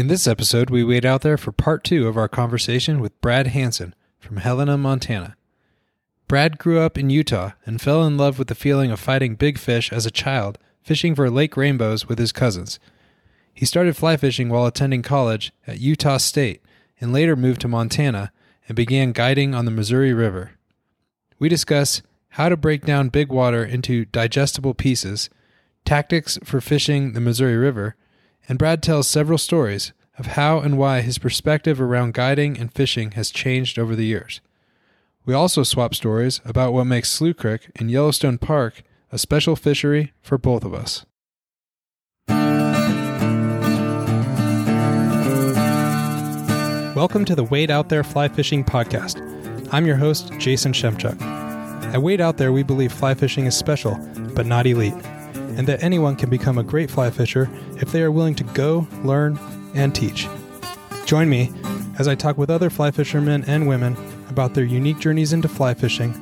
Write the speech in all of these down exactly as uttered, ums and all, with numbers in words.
In this episode, we wade out there for part two of our conversation with Brad Hansen from Helena, Montana. Brad grew up in Utah and fell in love with the feeling of fighting big fish as a child, fishing for lake rainbows with his cousins. He started fly fishing while attending college at Utah State and later moved to Montana and began guiding on the Missouri River. We discuss how to break down big water into digestible pieces, tactics for fishing the Missouri River, and Brad tells several stories of how and why his perspective around guiding and fishing has changed over the years. We also swap stories about what makes Slough Creek and Yellowstone Park a special fishery for both of us. Welcome to the Wade Out There Fly Fishing Podcast. I'm your host, Jason Shemchuk. At Wade Out There, we believe fly fishing is special, but not elite, and that anyone can become a great fly fisher if they are willing to go, learn, and teach. Join me as I talk with other fly fishermen and women about their unique journeys into fly fishing,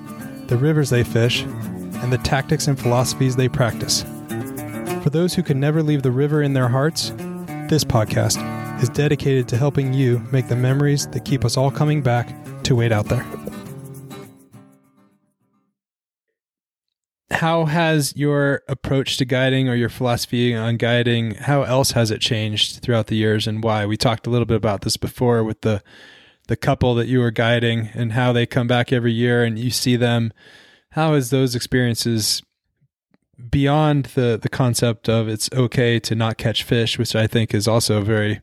the rivers they fish, and the tactics and philosophies they practice. For those who can never leave the river in their hearts, this podcast is dedicated to helping you make the memories that keep us all coming back to Wade Out There. How has your approach to guiding or your philosophy on guiding, how else has it changed throughout the years and why? We talked a little bit about this before with the the couple that you were guiding and how they come back every year and you see them. How has those experiences beyond the, the concept of it's okay to not catch fish, which I think is also very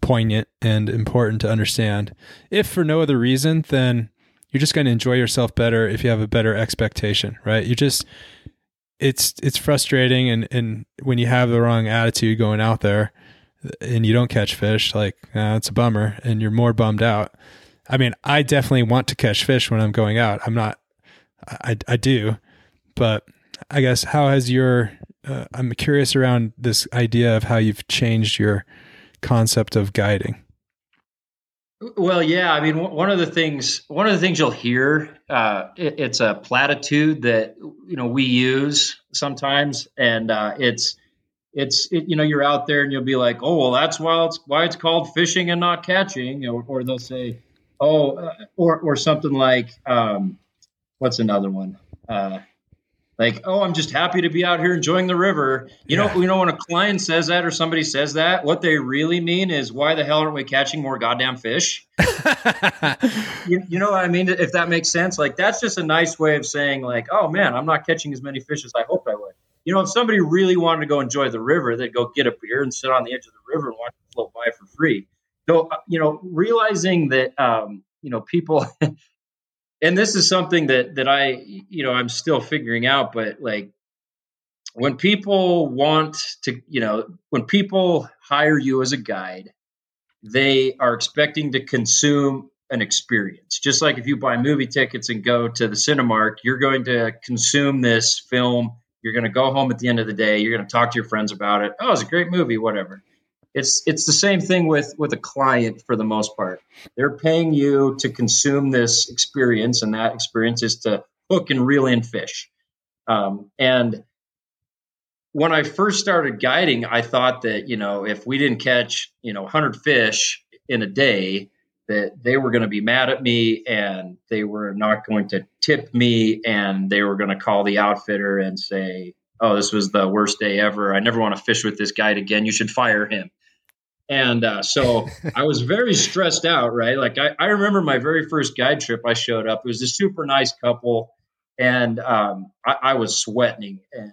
poignant and important to understand, if for no other reason than you're just going to enjoy yourself better if you have a better expectation, right? You just, it's, it's frustrating. And, and when you have the wrong attitude going out there and you don't catch fish, like, uh, it's a bummer and you're more bummed out. I mean, I definitely want to catch fish when I'm going out. I'm not, I, I do, but I guess how has your, uh, I'm curious around this idea of how you've changed your concept of guiding. Well, yeah, I mean, one of the things, one of the things you'll hear, uh, it, it's a platitude that, you know, we use sometimes. And, uh, it's, it's, it, you know, you're out there and you'll be like, oh, well, that's why it's, why it's called fishing and not catching. Or, or they'll say, oh, uh, or, or something like, um, what's another one? Uh, like, oh, I'm just happy to be out here enjoying the river. You yeah. know, you know, when a client says that or somebody says that, what they really mean is, why the hell aren't we catching more goddamn fish? you, you know what I mean? If that makes sense, like that's just a nice way of saying like, oh man, I'm not catching as many fish as I hoped I would. You know, if somebody really wanted to go enjoy the river, they'd go get a beer and sit on the edge of the river and watch it float by for free. So, you know, realizing that, um, you know, people... And this is something that, that I, you know, I'm still figuring out, but like when people want to, you know, when people hire you as a guide, they are expecting to consume an experience. Just like if you buy movie tickets and go to the Cinemark, you're going to consume this film. You're going to go home at the end of the day. You're going to talk to your friends about it. Oh, it's a great movie, whatever. It's it's the same thing with, with a client for the most part. They're paying you to consume this experience, and that experience is to hook and reel in fish. Um, and when I first started guiding, I thought that, you know, if we didn't catch, you know, one hundred fish in a day, that they were going to be mad at me and they were not going to tip me and they were going to call the outfitter and say, oh, this was the worst day ever. I never want to fish with this guy again. You should fire him. And uh, so I was very stressed out, right? Like I, I remember my very first guide trip I showed up. It was a super nice couple, and um, I, I was sweating and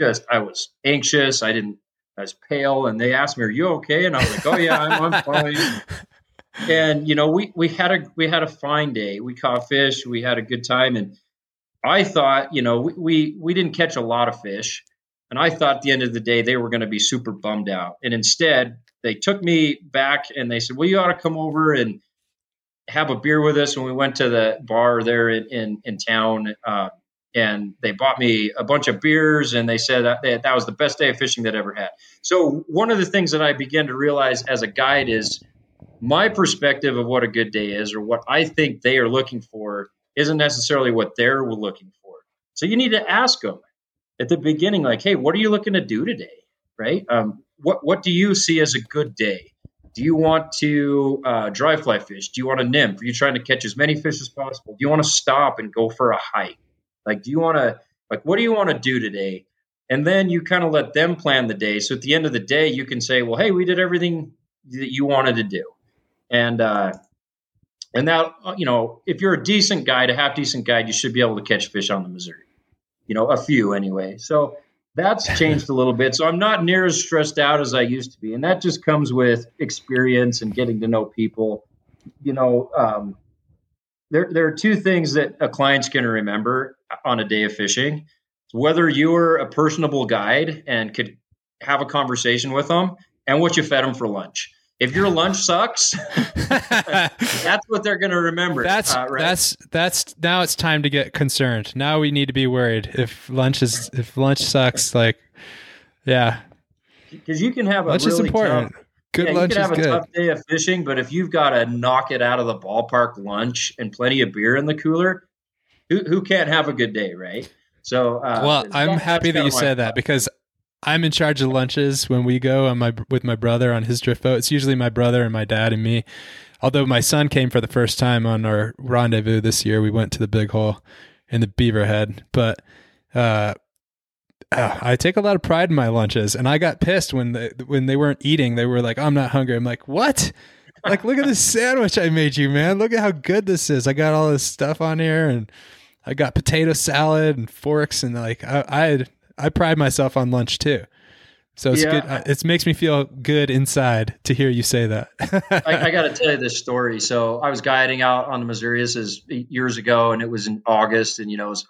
just I was anxious. I didn't I was pale, and they asked me, "Are you okay?" And I was like, "Oh yeah, I'm, I'm fine." And you know, we we had a we had a fine day. We caught fish. We had a good time, and I thought, you know, we, we we didn't catch a lot of fish, and I thought at the end of the day they were going to be super bummed out. And instead, they took me back and they said, well, you ought to come over and have a beer with us. And we went to the bar there in, in, in town, uh, and they bought me a bunch of beers, and they said that, that that was the best day of fishing they'd ever had. So one of the things that I began to realize as a guide is my perspective of what a good day is or what I think they are looking for isn't necessarily what they're looking for. So you need to ask them at the beginning, like, hey, what are you looking to do today? Right? Um, what, what do you see as a good day? Do you want to uh, dry fly fish? Do you want a nymph? Are you trying to catch as many fish as possible? Do you want to stop and go for a hike? Like, do you want to, like, what do you want to do today? And then you kind of let them plan the day. So at the end of the day, you can say, well, hey, we did everything that you wanted to do. And, uh, and that, you know, if you're a decent guide, a half decent guide, you should be able to catch fish on the Missouri, you know, a few anyway. So that's changed a little bit. So I'm not near as stressed out as I used to be. And that just comes with experience and getting to know people. You know, um, there, there are two things that a client's going to remember on a day of fishing. Whether you were a personable guide and could have a conversation with them, and what you fed them for lunch. If your lunch sucks, that's what they're going to remember. That's uh, right? that's that's now it's time to get concerned. Now we need to be worried if lunch is if lunch sucks. Like, yeah, because you can have a lunch really is important. Tough, good yeah, lunch you can have is a good. Tough day of fishing, but if you've got a knock it out of the ballpark lunch and plenty of beer in the cooler, who who can't have a good day, right? So, uh, well, I'm happy that you said that because I'm in charge of lunches when we go on my, with my brother on his drift boat. It's usually my brother and my dad and me. Although my son came for the first time on our rendezvous this year, we went to the Big Hole in the Beaverhead, but, uh, uh, I take a lot of pride in my lunches and I got pissed when they, when they weren't eating, they were like, I'm not hungry. I'm like, what? Like, look at this sandwich I made you, man. Look at how good this is. I got all this stuff on here and I got potato salad and forks and like I I, I pride myself on lunch too, so it's yeah. good. It makes me feel good inside to hear you say that. I, I got to tell you this story. So I was guiding out on the Missouri. This is years ago, and it was in August, and you know, it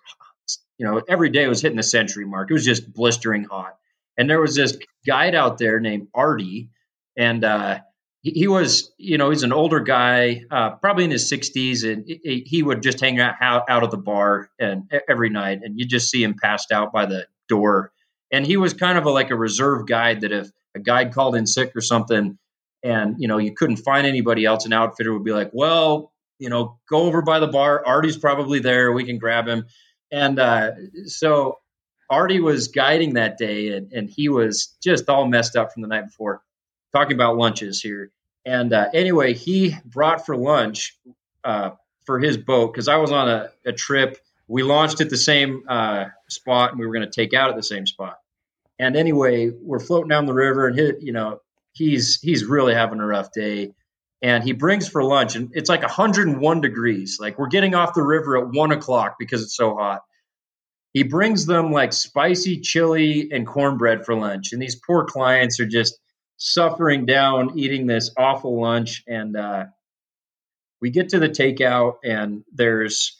was, you know, every day was hitting the century mark. It was just blistering hot, and there was this guide out there named Artie, and uh, he, he was, you know, he's an older guy, uh, probably in his sixties, and he would just hang out out of the bar and every night, and you just see him passed out by the door. And he was kind of a, like a reserve guide that if a guide called in sick or something, and you know, you couldn't find anybody else, an outfitter would be like, well, you know, go over by the bar. Artie's probably there. We can grab him. And uh, so Artie was guiding that day, and, and he was just all messed up from the night before. Talking about lunches here. And uh, anyway, he brought for lunch uh, for his boat because I was on a, a trip. We launched at the same uh, spot and we were going to take out at the same spot. And anyway, we're floating down the river and, he, you know, he's he's really having a rough day. And he brings for lunch and it's like one hundred one degrees. Like we're getting off the river at one o'clock because it's so hot. He brings them like spicy chili and cornbread for lunch. And these poor clients are just suffering down, eating this awful lunch. And uh, we get to the takeout and there's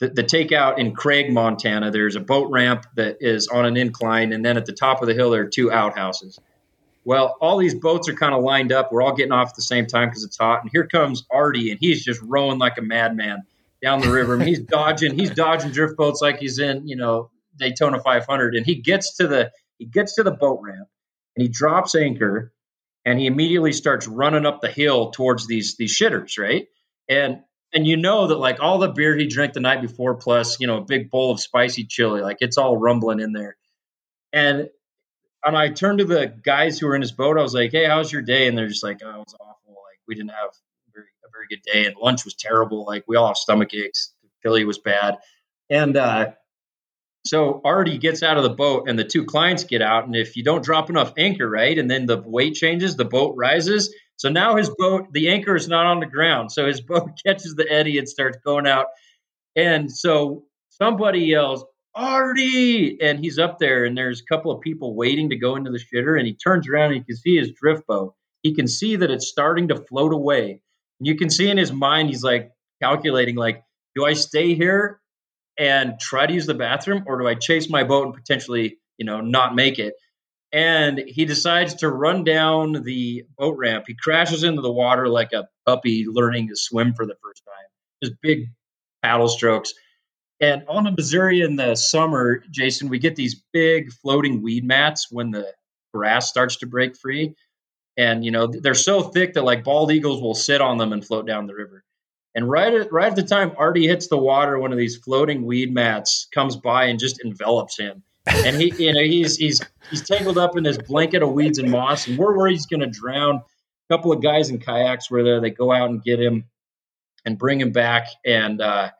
the, the takeout in Craig, Montana. There's a boat ramp that is on an incline. And then at the top of the hill, there are two outhouses. Well, all these boats are kind of lined up. We're all getting off at the same time because it's hot. And here comes Artie and he's just rowing like a madman down the river. I mean, he's dodging, he's dodging drift boats like he's in, you know, Daytona five hundred. And he gets to the, he gets to the boat ramp. And he drops anchor and he immediately starts running up the hill towards these these shitters, right? And and you know that like all the beer he drank the night before, plus, you know, a big bowl of spicy chili, like it's all rumbling in there. And and I turned to the guys who were in his boat. I was like, hey, how's your day? And they're just like, oh, it was awful. Like we didn't have a very, a very good day. And lunch was terrible. Like we all have stomach aches. Chili was bad. And uh So Artie gets out of the boat and the two clients get out. And if you don't drop enough anchor, right, and then the weight changes, the boat rises. So now his boat, the anchor is not on the ground. So his boat catches the eddy and starts going out. And so somebody yells, Artie! And he's up there and there's a couple of people waiting to go into the shitter. And he turns around and you can see his drift boat. He can see that it's starting to float away. And you can see in his mind, he's like calculating, like, do I stay here and try to use the bathroom, or do I chase my boat and potentially, you know, not make it? And he decides to run down the boat ramp. He crashes into the water like a puppy learning to swim for the first time. Just big paddle strokes. And on the Missouri in the summer, Jason, we get these big floating weed mats when the grass starts to break free. And, you know, they're so thick that like bald eagles will sit on them and float down the river. And right at, right at the time Artie hits the water, one of these floating weed mats comes by and just envelops him. And he, you know, he's he's he's tangled up in this blanket of weeds and moss, and we're worried he's going to drown. a couple of guys in kayaks were there. They go out and get him and bring him back. And uh,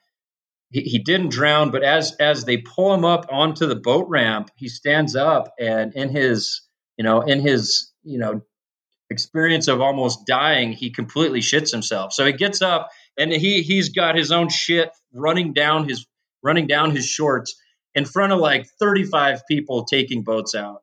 he, he didn't drown, but as as they pull him up onto the boat ramp, he stands up, and in his, you know, in his, you know, experience of almost dying, he completely shits himself. So he gets up, and he he's got his own shit running down his running down his shorts in front of like thirty-five people taking boats out.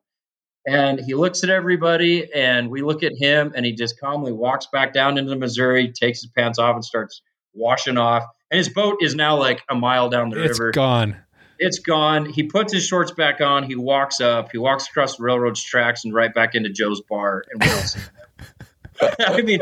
And he looks at everybody, and we look at him, and he just calmly walks back down into the Missouri, takes his pants off, and starts washing off. And his boat is now like a mile down the it's river. It's gone. It's gone. He puts his shorts back on. He walks up. He walks across the railroad tracks and right back into Joe's bar. And we don't see him. I mean,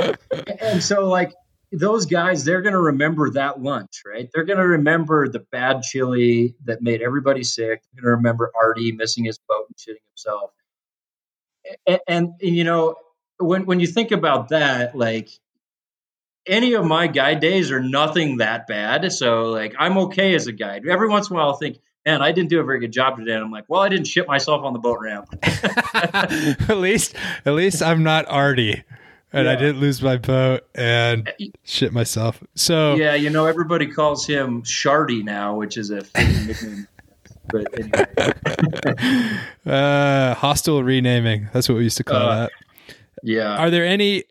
and so like those guys, they're going to remember that lunch, right? They're going to remember the bad chili that made everybody sick. They're going to remember Artie missing his boat and shitting himself. And, and, and, you know, when, when you think about that, like any of my guide days are nothing that bad. So like, I'm okay as a guide. Every once in a while I'll think, man, I didn't do a very good job today. And I'm like, well, I didn't shit myself on the boat ramp. at least, at least I'm not Artie and yeah. I didn't lose my boat and shit myself. So yeah, you know, everybody calls him Shardy now, which is a nickname. But anyway. uh, hostile renaming. That's what we used to call uh, that. Yeah. Are there any,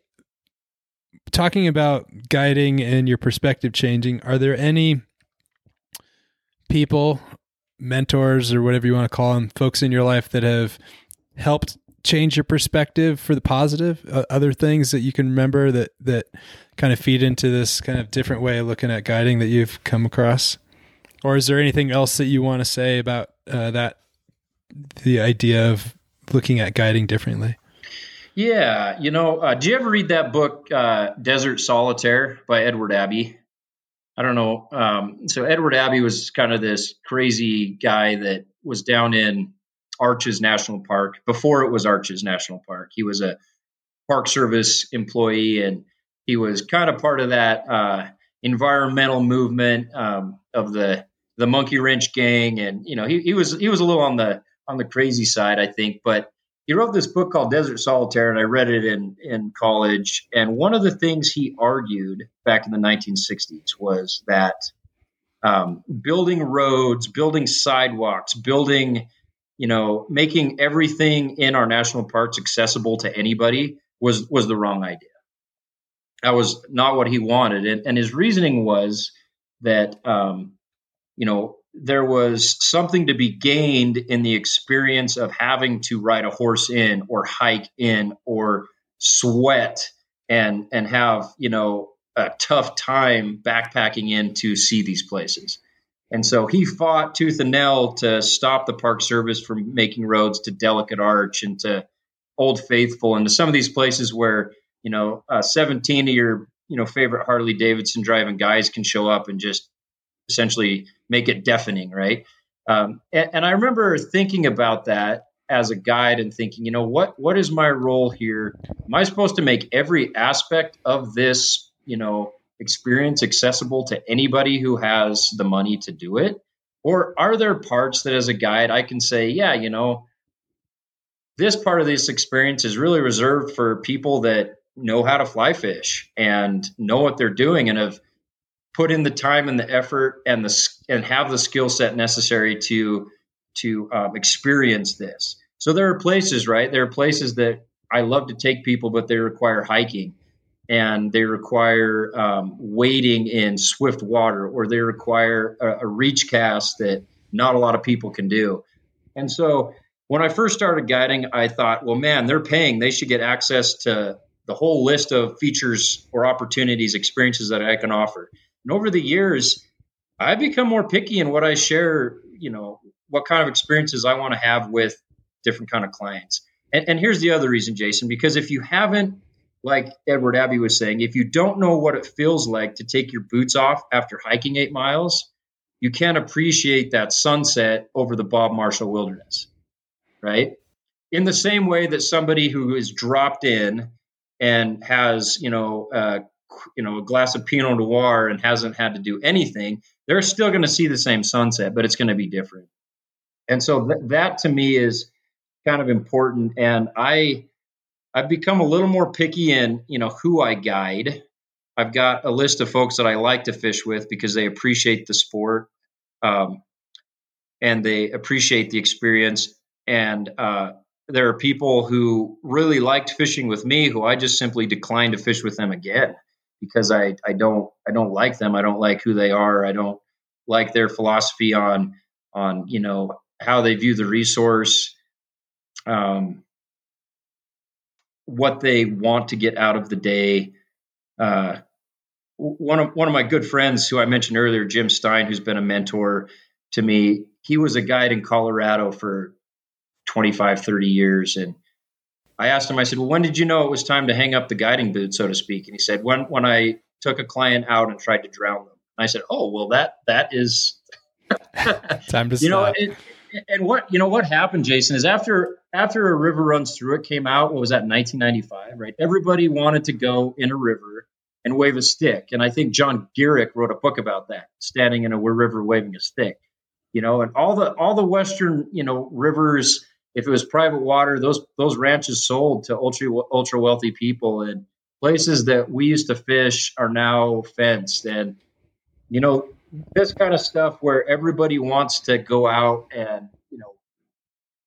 talking about guiding and your perspective changing, are there any people, mentors, or whatever you want to call them, folks in your life that have helped change your perspective for the positive? Uh, other things that you can remember that, that kind of feed into this kind of different way of looking at guiding that you've come across? Or is there anything else that you want to say about uh, that, the idea of looking at guiding differently? Yeah. You know, uh, do you ever read that book, uh, Desert Solitaire by Edward Abbey? I don't know. Um, so Edward Abbey was kind of this crazy guy that was down in Arches National Park before it was Arches National Park. He was a Park Service employee, and he was kind of part of that uh, environmental movement um, of the the monkey wrench gang. And, you know, he, he was, he was a little on the, on the crazy side, I think, but he wrote this book called Desert Solitaire, and I read it in, in college. And one of the things he argued back in the nineteen sixties was that um, building roads, building sidewalks, building, you know, making everything in our national parks accessible to anybody was, was the wrong idea. That was not what he wanted. And, and his reasoning was that, um, you know, there was something to be gained in the experience of having to ride a horse in or hike in or sweat and, and have, you know, a tough time backpacking in to see these places. And so he fought tooth and nail to stop the Park Service from making roads to Delicate Arch and to Old Faithful and to some of these places where, you know, uh, seventeen of your, you know, favorite Harley Davidson driving guys can show up and just essentially make it deafening, right? Um, and, and I remember thinking about that as a guide and thinking, you know, what what is my role here? Am I supposed to make every aspect of this, you know, experience accessible to anybody who has the money to do it? Or are there parts that as a guide I can say, yeah, you know, this part of this experience is really reserved for people that know how to fly fish and know what they're doing and have put in the time and the effort and the and have the skill set necessary to to um, experience this. So there are places, right? There are places that I love to take people, but they require hiking, and they require um, wading in swift water, or they require a, a reach cast that not a lot of people can do. And so when I first started guiding, I thought, well, man, they're paying; they should get access to the whole list of features or opportunities, experiences that I can offer. And over the years, I've become more picky in what I share, you know, what kind of experiences I want to have with different kind of clients. And, and here's the other reason, Jason, because if you haven't, like Edward Abbey was saying, if you don't know what it feels like to take your boots off after hiking eight miles, you can't appreciate that sunset over the Bob Marshall Wilderness, right? In the same way that somebody who is dropped in and has, you know, uh, you know, a glass of Pinot Noir and hasn't had to do anything, they're still going to see the same sunset, but it's going to be different. And so th- that to me is kind of important. And I, I've become a little more picky in, you know, who I guide. I've got a list of folks that I like to fish with because they appreciate the sport, um, and they appreciate the experience. And uh, there are people who really liked fishing with me who I just simply declined to fish with them again because I, I don't I don't like them. I don't like who they are. I don't like their philosophy on on, you know, how they view the resource, um, what they want to get out of the day. Uh, one of one of my good friends who I mentioned earlier, Jim Stein, who's been a mentor to me, he was a guide in Colorado for twenty-five, thirty years. And I asked him, I said, well, when did you know it was time to hang up the guiding boot, so to speak? And he said, when when I took a client out and tried to drown them. And I said, oh, well, that that is time to stop. You know, it, and what you know what happened, Jason, is after after A River Runs Through It came out, what was that, nineteen ninety-five, right? Everybody wanted to go in a river and wave a stick. And I think John Gierach wrote a book about that, standing in a river waving a stick. You know, and all the all the Western, you know, rivers, if it was private water, those those ranches sold to ultra ultra wealthy people, and places that we used to fish are now fenced. And, you know, this kind of stuff where everybody wants to go out and, you know,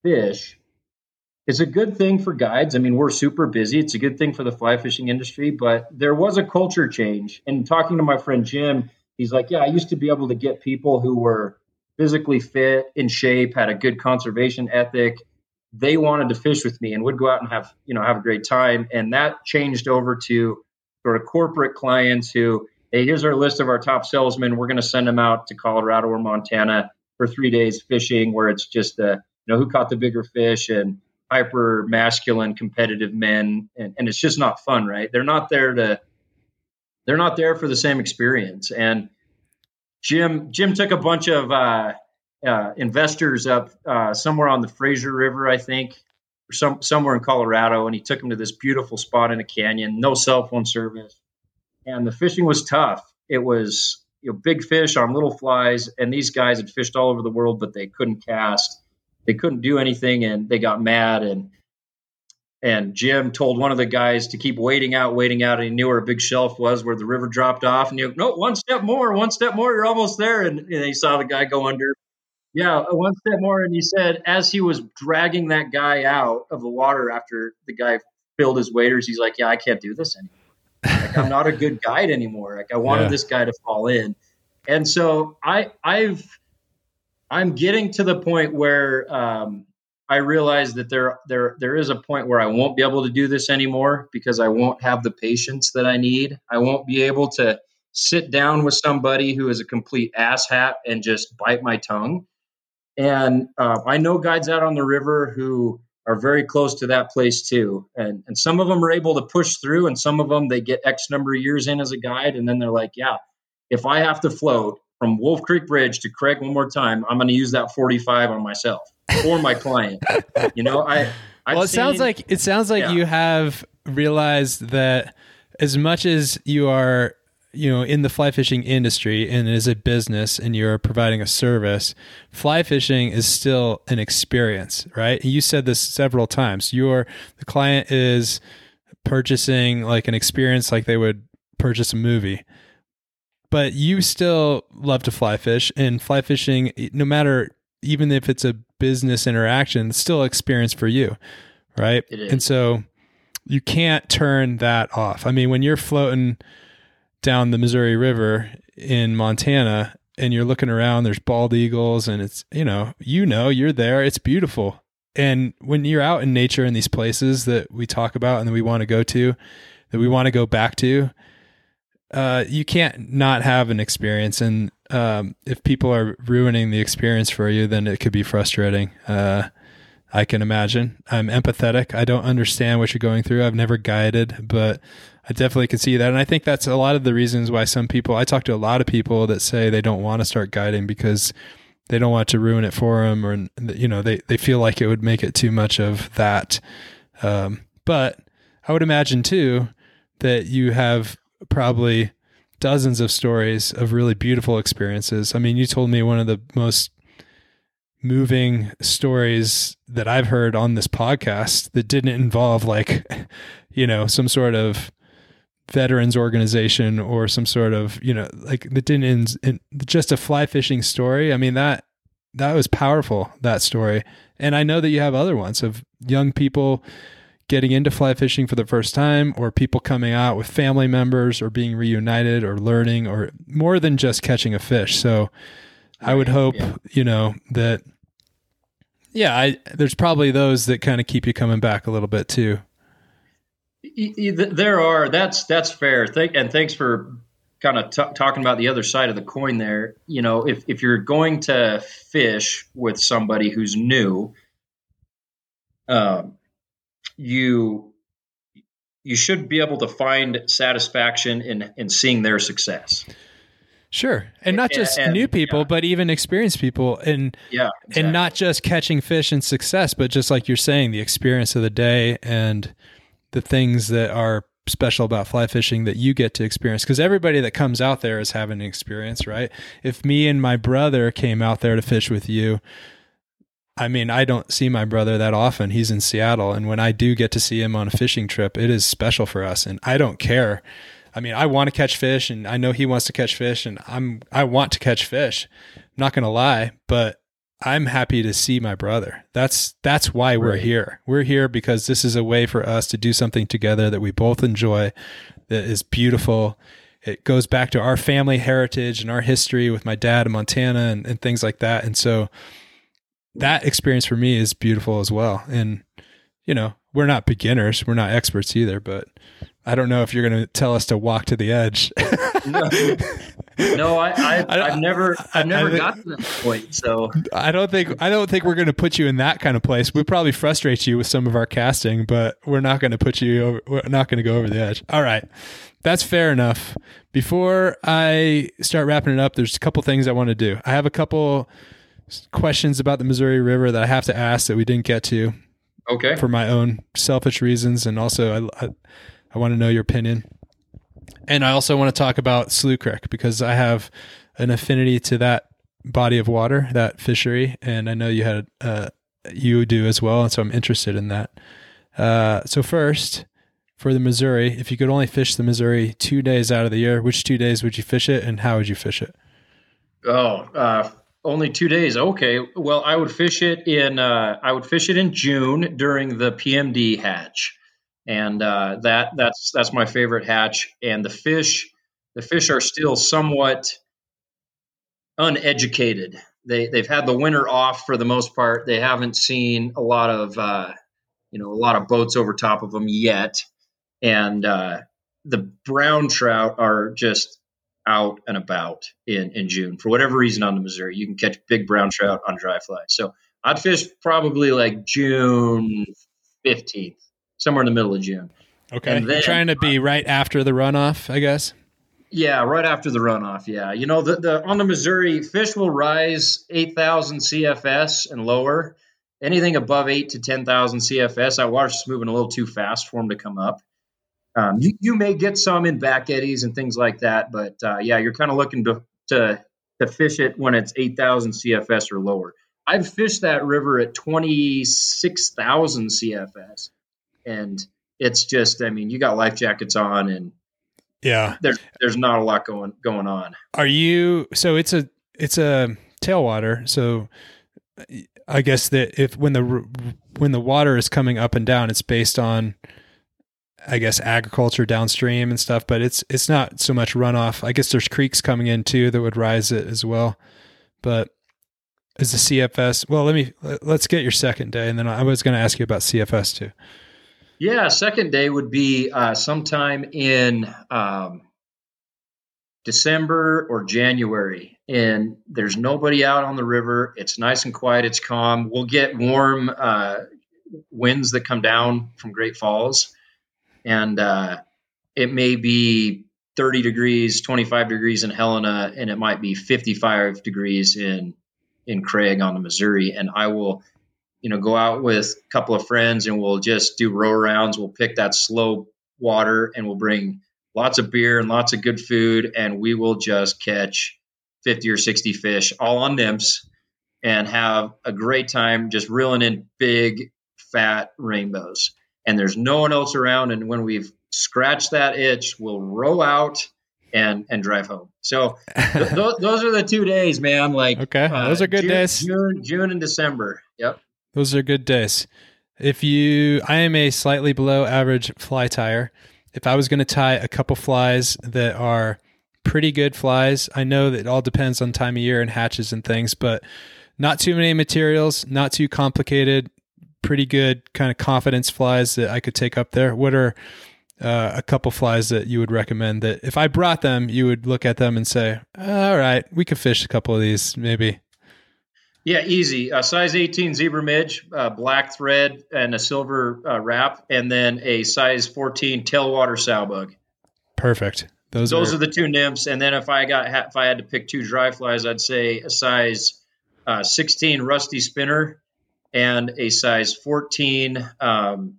fish is a good thing for guides. I mean, we're super busy. It's a good thing for the fly fishing industry, but there was a culture change. And talking to my friend Jim, he's like, yeah, I used to be able to get people who were physically fit, in shape, had a good conservation ethic. They wanted to fish with me and would go out and have, you know, have a great time. And that changed over to sort of corporate clients who, hey, here's our list of our top salesmen. We're going to send them out to Colorado or Montana for three days fishing, where it's just the, you know, who caught the bigger fish and hyper masculine competitive men. And, and it's just not fun, right? They're not there to, they're not there for the same experience. And Jim Jim took a bunch of uh, uh, investors up uh, somewhere on the Fraser River, I think, or some somewhere in Colorado, and he took them to this beautiful spot in a canyon, no cell phone service, and the fishing was tough. It was, you know, big fish on little flies, and these guys had fished all over the world, but they couldn't cast, they couldn't do anything, and they got mad. and And Jim told one of the guys to keep wading out, wading out. And he knew where a big shelf was, where the river dropped off. And he goes, no, one step more, one step more. You're almost there. And, and he saw the guy go under. Yeah, one step more. And he said, as he was dragging that guy out of the water after the guy filled his waders, he's like, yeah, I can't do this anymore. Like, I'm not a good guide anymore. Like, I wanted yeah. this guy to fall in. And so I, I've, I'm getting to the point where, um, I realize that there, there, there is a point where I won't be able to do this anymore because I won't have the patience that I need. I won't be able to sit down with somebody who is a complete asshat and just bite my tongue. And uh, I know guides out on the river who are very close to that place too. And and some of them are able to push through, and some of them, they get X number of years in as a guide. And then they're like, yeah, if I have to float from Wolf Creek Bridge to Craig one more time, I'm going to use that forty-five on myself. For my client, you know, I, I've well, it seen, sounds like, it sounds like yeah. you have realized that as much as you are, you know, in the fly fishing industry and it is a business and you're providing a service, fly fishing is still an experience, right? You said this several times. Your, the client is purchasing like an experience, like they would purchase a movie. But you still love to fly fish, and fly fishing, no matter, even if it's a business interaction, it's still experience for you. Right. And so you can't turn that off. I mean, when you're floating down the Missouri River in Montana and you're looking around, there's bald eagles and it's, you know, you know, you're there, it's beautiful. And when you're out in nature in these places that we talk about and that we want to go to, that we want to go back to, uh, you can't not have an experience. And, um, if people are ruining the experience for you, then it could be frustrating. Uh, I can imagine. I'm empathetic. I don't understand what you're going through. I've never guided, but I definitely can see that. And I think that's a lot of the reasons why some people, I talk to a lot of people that say they don't want to start guiding because they don't want to ruin it for them, or, you know, they, they feel like it would make it too much of that. Um, but I would imagine too, that you have probably dozens of stories of really beautiful experiences. I mean, you told me one of the most moving stories that I've heard on this podcast that didn't involve, like, you know, some sort of veterans organization or some sort of, you know, like, that didn't end in just a fly fishing story. I mean, that, that was powerful, that story. And I know that you have other ones of young people getting into fly fishing for the first time, or people coming out with family members, or being reunited, or learning, or more than just catching a fish. So I would hope, yeah. you know, that, yeah, I, there's probably those that kind of keep you coming back a little bit too. There are, that's, that's fair. Thank, and thanks for kind of t- talking about the other side of the coin there. You know, if, if you're going to fish with somebody who's new, um, you, you should be able to find satisfaction in, in seeing their success. Sure. And not just and, and, new people, yeah. but even experienced people, and yeah, exactly. and not just catching fish and success, but just like you're saying, the experience of the day and the things that are special about fly fishing that you get to experience. Because everybody that comes out there is having an experience, right? If me and my brother came out there to fish with you, I mean, I don't see my brother that often. He's in Seattle. And when I do get to see him on a fishing trip, it is special for us. And I don't care. I mean, I want to catch fish, and I know he wants to catch fish, and I'm, I want to catch fish. I'm not going to lie, but I'm happy to see my brother. That's, that's why we're here. We're here because this is a way for us to do something together that we both enjoy, that is beautiful. It goes back to our family heritage and our history with my dad in Montana and, and things like that. And so that experience for me is beautiful as well. And, you know, we're not beginners. We're not experts either, but I don't know if you're going to tell us to walk to the edge. no, no, I, I, I I've never, I've never I think, got to that point. So I don't think, I don't think we're going to put you in that kind of place. We'll probably frustrate you with some of our casting, but we're not going to put you over, we're not going to go over the edge. All right. That's fair enough. Before I start wrapping it up, there's a couple things I want to do. I have a couple questions about the Missouri River that I have to ask that we didn't get to. Okay. For my own selfish reasons. And also I, I I want to know your opinion. And I also want to talk about Slough Creek, because I have an affinity to that body of water, that fishery. And I know you had, uh, you do as well. And so I'm interested in that. Uh, so first, for the Missouri, if you could only fish the Missouri two days out of the year, which two days would you fish it, and how would you fish it? Oh, uh, only two days. Okay. Well, I would fish it in, uh, I would fish it in June during the P M D hatch. And uh, that that's that's my favorite hatch. And the fish, the fish are still somewhat uneducated. They they've had the winter off for the most part. They haven't seen a lot of uh, you know a lot of boats over top of them yet. And uh, the brown trout are just out and about in, in June for whatever reason on the Missouri. You can catch big brown trout on dry fly. So I'd fish probably like June fifteenth. Somewhere in the middle of June. Okay. Then, trying to be right after the runoff, I guess. Yeah, right after the runoff. Yeah. You know, the, the on the Missouri, fish will rise eight thousand C F S and lower. Anything above eight to ten thousand C F S, I watch is moving a little too fast for them to come up. Um, you, you may get some in back eddies and things like that, but uh, yeah, you're kind of looking to, to to fish it when it's eight thousand C F S or lower. I've fished that river at twenty-six thousand C F S. And it's just, I mean, you got life jackets on, and yeah, there's, there's not a lot going, going on. Are you, so it's a, it's a tailwater. So I guess that if, when the, when the water is coming up and down, it's based on, I guess, agriculture downstream and stuff, but it's, it's not so much runoff. I guess there's creeks coming in too, that would rise it as well. But is the C F S, well, let me, let's get your second day. And then I was going to ask you about C F S too. Yeah, second day would be uh, sometime in um, December or January, and there's nobody out on the river. It's nice and quiet. It's calm. We'll get warm uh, winds that come down from Great Falls, and uh, it may be thirty degrees, twenty-five degrees in Helena, and it might be fifty-five degrees in in Craig on the Missouri, and I will – you know, go out with a couple of friends and we'll just do row rounds. We'll pick that slow water and we'll bring lots of beer and lots of good food. And we will just catch fifty or sixty fish all on nymphs. and have a great time just reeling in big, fat rainbows. And there's no one else around. And when we've scratched that itch, we'll row out and and drive home. So th- th- those are the two days, man. Like, okay, uh, those are good June, days. June, June and December. Yep. Those are good days. If you, I am a slightly below average fly tyer. If I was going to tie a couple flies that are pretty good flies, I know that it all depends on time of year and hatches and things, but not too many materials, not too complicated, pretty good kind of confidence flies that I could take up there. What are uh, a couple flies that you would recommend that if I brought them, you would look at them and say, all right, we could fish a couple of these maybe? Yeah, easy. A size eighteen zebra midge, uh, black thread, and a silver uh, wrap, and then a size fourteen tailwater sow bug. Perfect. Those, Those are... are the two nymphs. And then if I got if I had to pick two dry flies, I'd say a size uh, sixteen rusty spinner and a size fourteen. Um,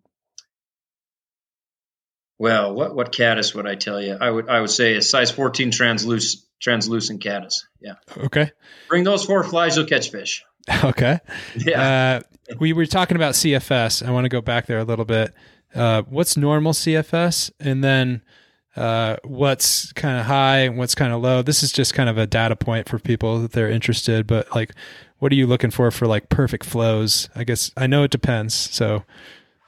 well, what what caddis would I tell you? I would I would say a size fourteen translucent. Translucent caddis. Yeah. Okay. Bring those four flies, you'll catch fish. Okay. Yeah. Uh, we were talking about C F S. I want to go back there a little bit. Uh, what's normal C F S? And then uh, what's kind of high and what's kind of low? This is just kind of a data point for people that they're interested, but like, what are you looking for for like perfect flows? I guess I know it depends. So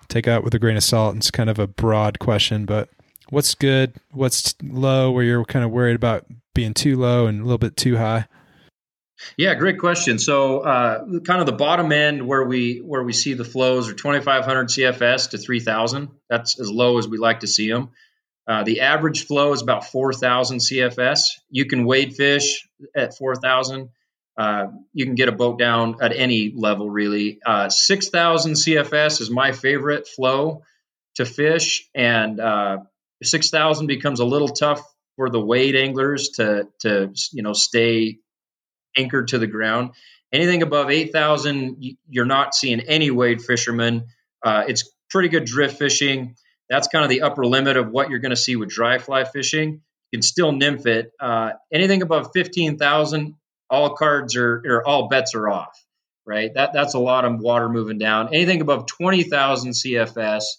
take out with a grain of salt. It's kind of a broad question, but what's good? What's low where you're kind of worried about being too low and a little bit too high? Yeah, great question. So uh, kind of the bottom end where we where we see the flows are twenty-five hundred C F S to three thousand. That's as low as we like to see them. Uh, the average flow is about four thousand C F S. You can wade fish at four thousand. Uh, you can get a boat down at any level, really. Uh, six thousand C F S is my favorite flow to fish, and uh, six thousand becomes a little tough for the wade anglers to, to, you know, stay anchored to the ground. Anything above eight thousand, you're not seeing any wade fishermen. Uh, it's pretty good drift fishing. That's kind of the upper limit of what you're going to see with dry fly fishing. You can still nymph it. Uh, anything above fifteen thousand, all cards are, or all bets are off, right? That That's a lot of water moving down. Anything above twenty thousand C F S,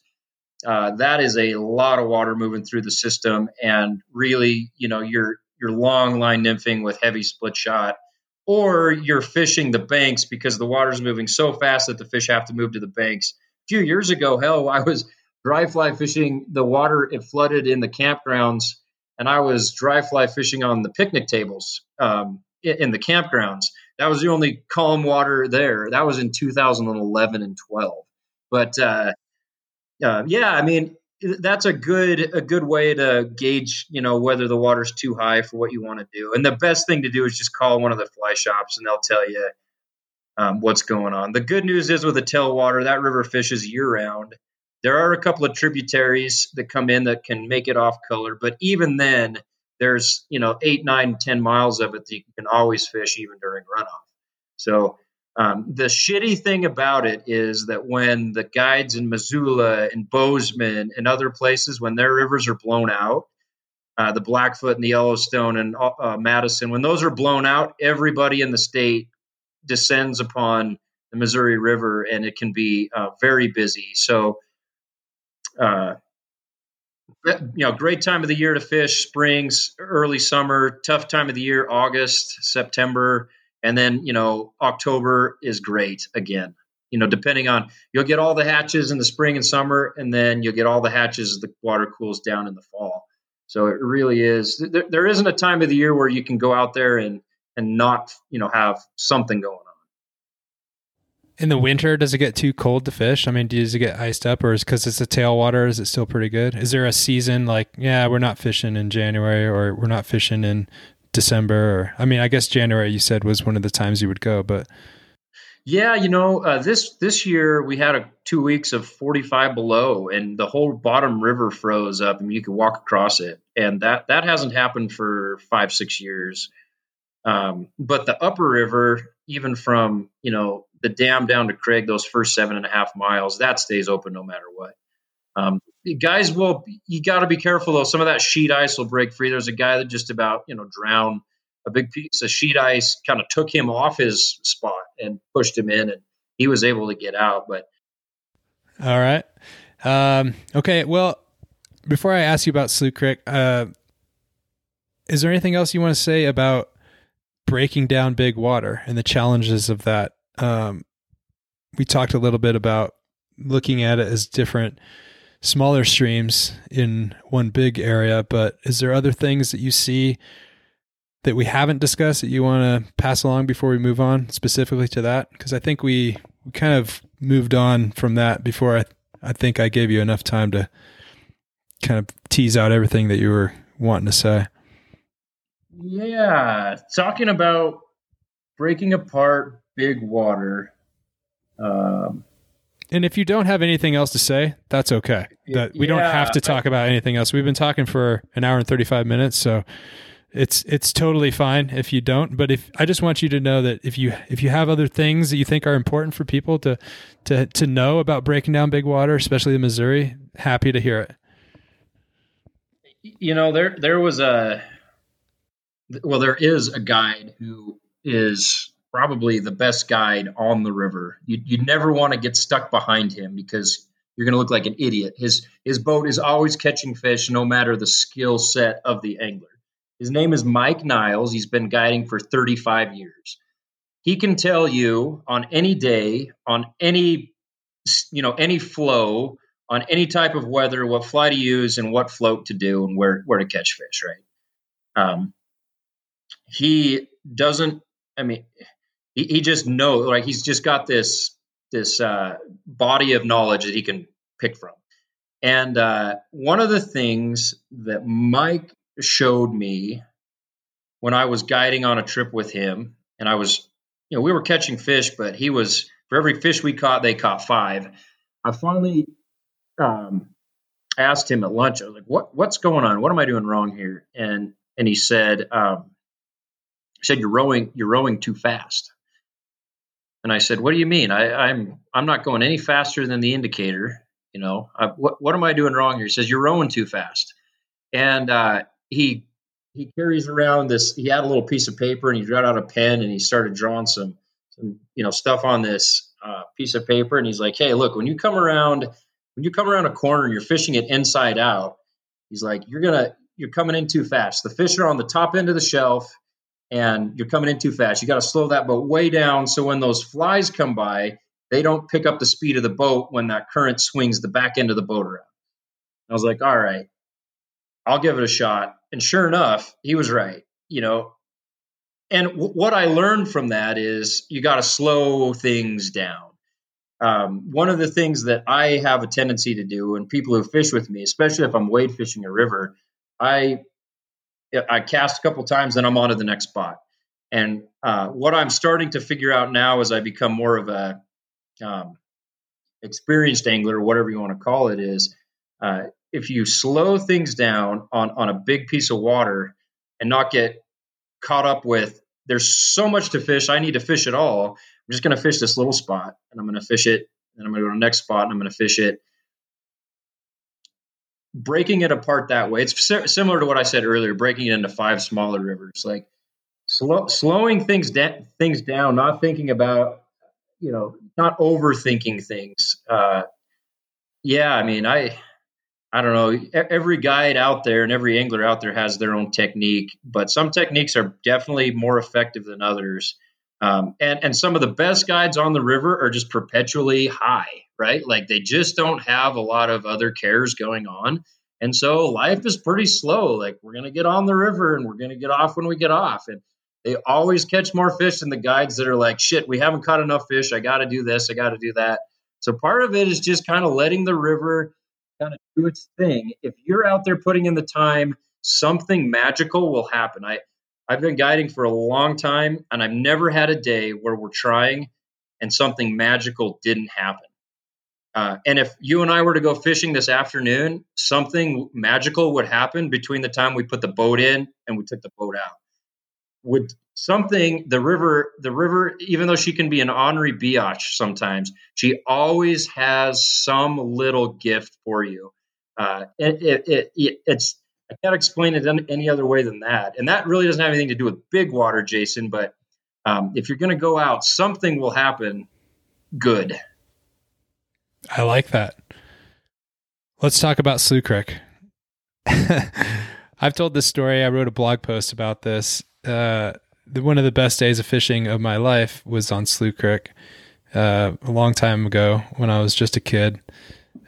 Uh, that is a lot of water moving through the system, and really, you know, you're you're long line nymphing with heavy split shot, or you're fishing the banks because the water's moving so fast that the fish have to move to the banks. A few years ago, hell, I was dry fly fishing. The water, it flooded in the campgrounds, and I was dry fly fishing on the picnic tables um, in, in the campgrounds. That was the only calm water there. That was in two thousand eleven and twelve, but. Uh, Uh, yeah, I mean, that's a good a good way to gauge, you know, whether the water's too high for what you want to do. And the best thing to do is just call one of the fly shops and they'll tell you um, what's going on. The good news is with the tailwater, that river fishes year round. There are a couple of tributaries that come in that can make it off color. But even then, there's, you know, eight, nine, ten miles of it that you can always fish even during runoff. So Um, the shitty thing about it is that when the guides in Missoula and Bozeman and other places, when their rivers are blown out, uh, the Blackfoot and the Yellowstone and uh, Madison, when those are blown out, everybody in the state descends upon the Missouri River, and it can be uh, very busy. So, uh, you know, great time of the year to fish, springs, early summer, tough time of the year, August, September. And then, you know, October is great again, you know, depending on, you'll get all the hatches in the spring and summer, and then you'll get all the hatches as the water cools down in the fall. So it really is, there, there isn't a time of the year where you can go out there and, and not, you know, have something going on. In the winter, does it get too cold to fish? I mean, does it get iced up, or is, cause it's a tailwater, is it still pretty good? Is there a season like, yeah, we're not fishing in January, or we're not fishing in December, or, I mean, I guess January you said was one of the times you would go, but yeah, you know, uh, this, this year we had a two weeks of forty-five below, and the whole bottom river froze up and you could walk across it. And that, that hasn't happened for five, six years. Um, but the upper river, even from, you know, the dam down to Craig, those first seven and a half miles, that stays open no matter what. Um, guys will, you got to be careful though. Some of that sheet ice will break free. There's a guy that just about, you know, drowned a big piece of sheet ice kind of took him off his spot and pushed him in, and he was able to get out. But all right. Um, okay. Well, before I ask you about Slough Creek, uh, is there anything else you want to say about breaking down big water and the challenges of that? Um, we talked a little bit about looking at it as different smaller streams in one big area, but is there other things that you see that we haven't discussed that you want to pass along before we move on specifically to that? Because I think we, we kind of moved on from that before. I, I think I gave you enough time to kind of tease out everything that you were wanting to say. Yeah. Talking about breaking apart big water. Um, and if you don't have anything else to say, that's okay. That we yeah, don't have to talk about anything else. We've been talking for an hour and thirty-five minutes. So it's, it's totally fine if you don't, but if I just want you to know that if you, if you have other things that you think are important for people to, to, to know about breaking down big water, especially the Missouri, happy to hear it. You know, there, there was a, well, there is a guide who is probably the best guide on the river. You you never want to get stuck behind him because you're going to look like an idiot. His his boat is always catching fish, no matter the skill set of the angler. His name is Mike Niles. He's been guiding for thirty-five years. He can tell you on any day, on any, you know, any flow, on any type of weather, what fly to use and what float to do and where, where to catch fish, right? Um, he doesn't, I mean, he, he just knows, like he's just got this, this uh, body of knowledge that he can pick from. And uh, one of the things that Mike showed me when I was guiding on a trip with him, and I was, you know, we were catching fish, but he was, for every fish we caught, they caught five. I finally um, asked him at lunch, I was like, what, what's going on? What am I doing wrong here? And, and he said, um, He said, you're rowing, you're rowing too fast. And I said, what do you mean? I, I'm, I'm not going any faster than the indicator. You know, I, what, what am I doing wrong here? He says, you're rowing too fast. And, uh, he, he carries around this, he had a little piece of paper and he got out a pen and he started drawing some, some, you know, stuff on this, uh, piece of paper. And he's like, hey, look, when you come around, when you come around a corner and you're fishing it inside out, he's like, you're going to, you're coming in too fast. The fish are on the top end of the shelf. And you're coming in too fast. You got to slow that boat way down so when those flies come by, they don't pick up the speed of the boat when that current swings the back end of the boat around. And I was like, all right, I'll give it a shot. And sure enough, he was right, you know. And w- what I learned from that is you got to slow things down. Um, one of the things that I have a tendency to do, and people who fish with me, especially if I'm wade fishing a river, I – I cast a couple times, then I'm on to the next spot. And uh, what I'm starting to figure out now as I become more of a um, experienced angler, or whatever you want to call it, is uh, if you slow things down on, on a big piece of water and not get caught up with, there's so much to fish, I need to fish it all. I'm just going to fish this little spot, and I'm going to fish it, and I'm going to go to the next spot, and I'm going to fish it. Breaking it apart that way, it's similar to what I said earlier, breaking it into five smaller rivers, like slow, slowing things down, things down, not thinking about, you know, not overthinking things. Uh, yeah. I mean, I, I don't know, every guide out there and every angler out there has their own technique, but some techniques are definitely more effective than others. Um, and, and some of the best guides on the river are just perpetually high, right? Like they just don't have a lot of other cares going on. And so life is pretty slow. Like we're going to get on the river and we're going to get off when we get off. And they always catch more fish than the guides that are like, shit, we haven't caught enough fish. I got to do this. I got to do that. So part of it is just kind of letting the river kind of do its thing. If you're out there putting in the time, something magical will happen. I, I've been guiding for a long time, and I've never had a day where we're trying and something magical didn't happen. Uh, and if you and I were to go fishing this afternoon, something magical would happen between the time we put the boat in and we took the boat out. Would something, the river, the river, even though she can be an ornery biatch sometimes, she always has some little gift for you. Uh, it, it, it, it's I can't explain it any other way than that. And that really doesn't have anything to do with big water, Jason, but um, if you're going to go out, something will happen good. I like that. Let's talk about Slough Creek. I've told this story. I wrote a blog post about this. Uh, the, one of the best days of fishing of my life was on Slough Creek uh, a long time ago when I was just a kid.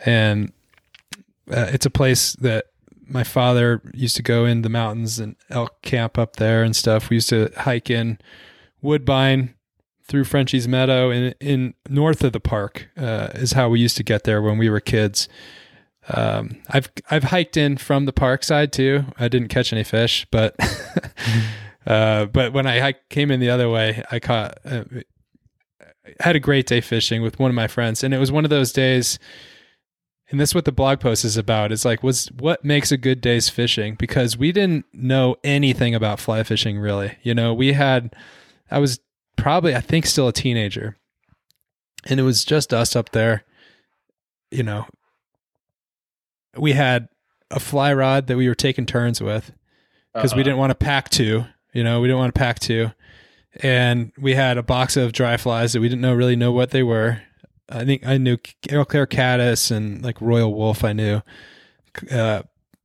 And uh, it's a place that my father used to go in the mountains and elk camp up there and stuff. We used to hike in Woodbine through Frenchie's Meadow and in north of the park uh, is how we used to get there when we were kids. Um, I've, I've hiked in from the park side too. I didn't catch any fish, but, uh, but when I hike, came in the other way, I caught, uh, had a great day fishing with one of my friends. And it was one of those days, and that's what the blog post is about. It's like, was what makes a good day's fishing? Because we didn't know anything about fly fishing really. You know, we had, I was probably, I think still a teenager, and it was just us up there, you know. We had a fly rod that we were taking turns with because uh-huh. we didn't want to pack two, you know, we didn't want to pack two. And we had a box of dry flies that we didn't know really know what they were. I think I knew Carol Claire Caddis and like Royal Wolf, I knew. Uh,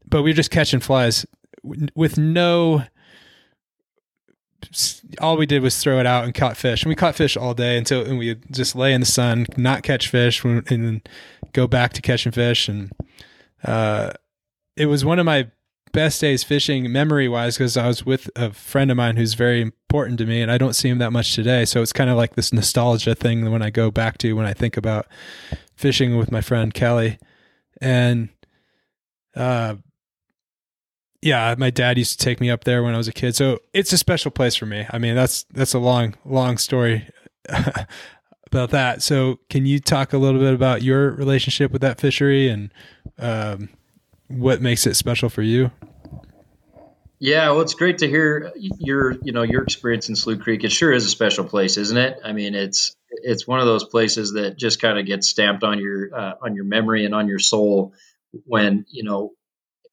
but we were just catching flies with no, all we did was throw it out and caught fish. And we caught fish all day until, and we just lay in the sun, not catch fish and then go back to catching fish. And, Uh, it was one of my best days fishing memory wise, because I was with a friend of mine who's very important to me, and I don't see him that much today. So it's kind of like this nostalgia thing when I go back to, when I think about fishing with my friend Kelly. And, uh, yeah, my dad used to take me up there when I was a kid. So it's a special place for me. I mean, that's, that's a long, long story about that. So can you talk a little bit about your relationship with that fishery and um, what makes it special for you? Yeah, well, it's great to hear your, you know, your experience in Slough Creek. It sure is a special place, isn't it? I mean, it's, it's one of those places that just kind of gets stamped on your, uh, on your memory and on your soul when, you know,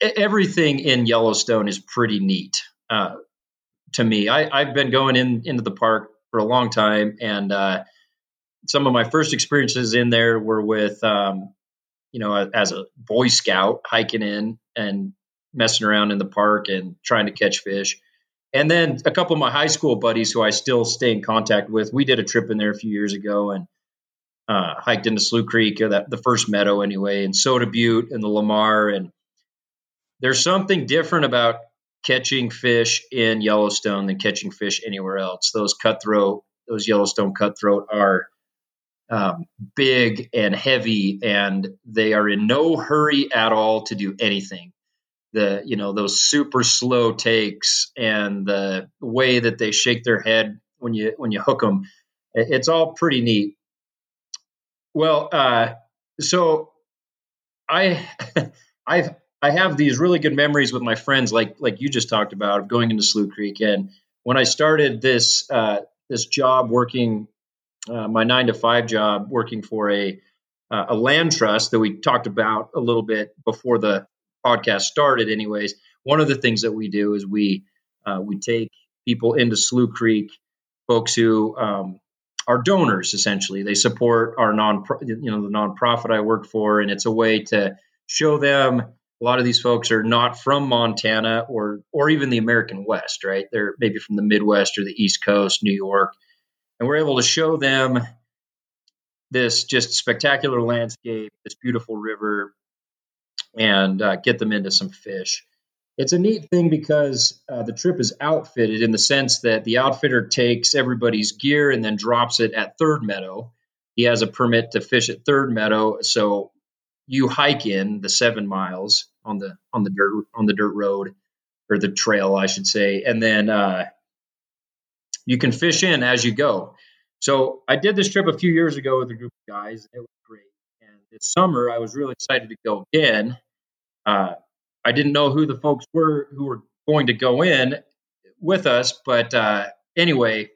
everything in Yellowstone is pretty neat uh, to me. I, I've been going in into the park for a long time, and uh, some of my first experiences in there were with, um, you know, as a Boy Scout, hiking in and messing around in the park and trying to catch fish. And then a couple of my high school buddies who I still stay in contact with, we did a trip in there a few years ago and uh, hiked into Slough Creek, or that, the first meadow anyway, and Soda Butte and the Lamar. And there's something different about catching fish in Yellowstone than catching fish anywhere else. Those cutthroat, those Yellowstone cutthroat are Um, big and heavy, and they are in no hurry at all to do anything. The, you know, those super slow takes and the way that they shake their head when you, when you hook them, it's all pretty neat. Well, uh, so I, I've, I have these really good memories with my friends, like, like you just talked about, of going into Slough Creek. And when I started this, uh, this job working, Uh, my nine to five job working for a uh, a land trust that we talked about a little bit before the podcast started. Anyways, one of the things that we do is we uh, we take people into Slough Creek, folks who um, are donors essentially. They support our non you know the nonprofit I work for, and it's a way to show them a lot of these folks are not from Montana or or even the American West, right? They're maybe from the Midwest or the East Coast, New York. And we're able to show them this just spectacular landscape, this beautiful river, and uh, get them into some fish. It's a neat thing because uh, the trip is outfitted in the sense that the outfitter takes everybody's gear and then drops it at Third Meadow. He has a permit to fish at Third Meadow, so you hike in the seven miles on the on the dirt on the dirt road, or the trail, I should say, and then. Uh, You can fish in as you go. So I did this trip a few years ago with a group of guys. It was great. And this summer, I was really excited to go again. Uh, I didn't know who the folks were who were going to go in with us. But uh, anyway,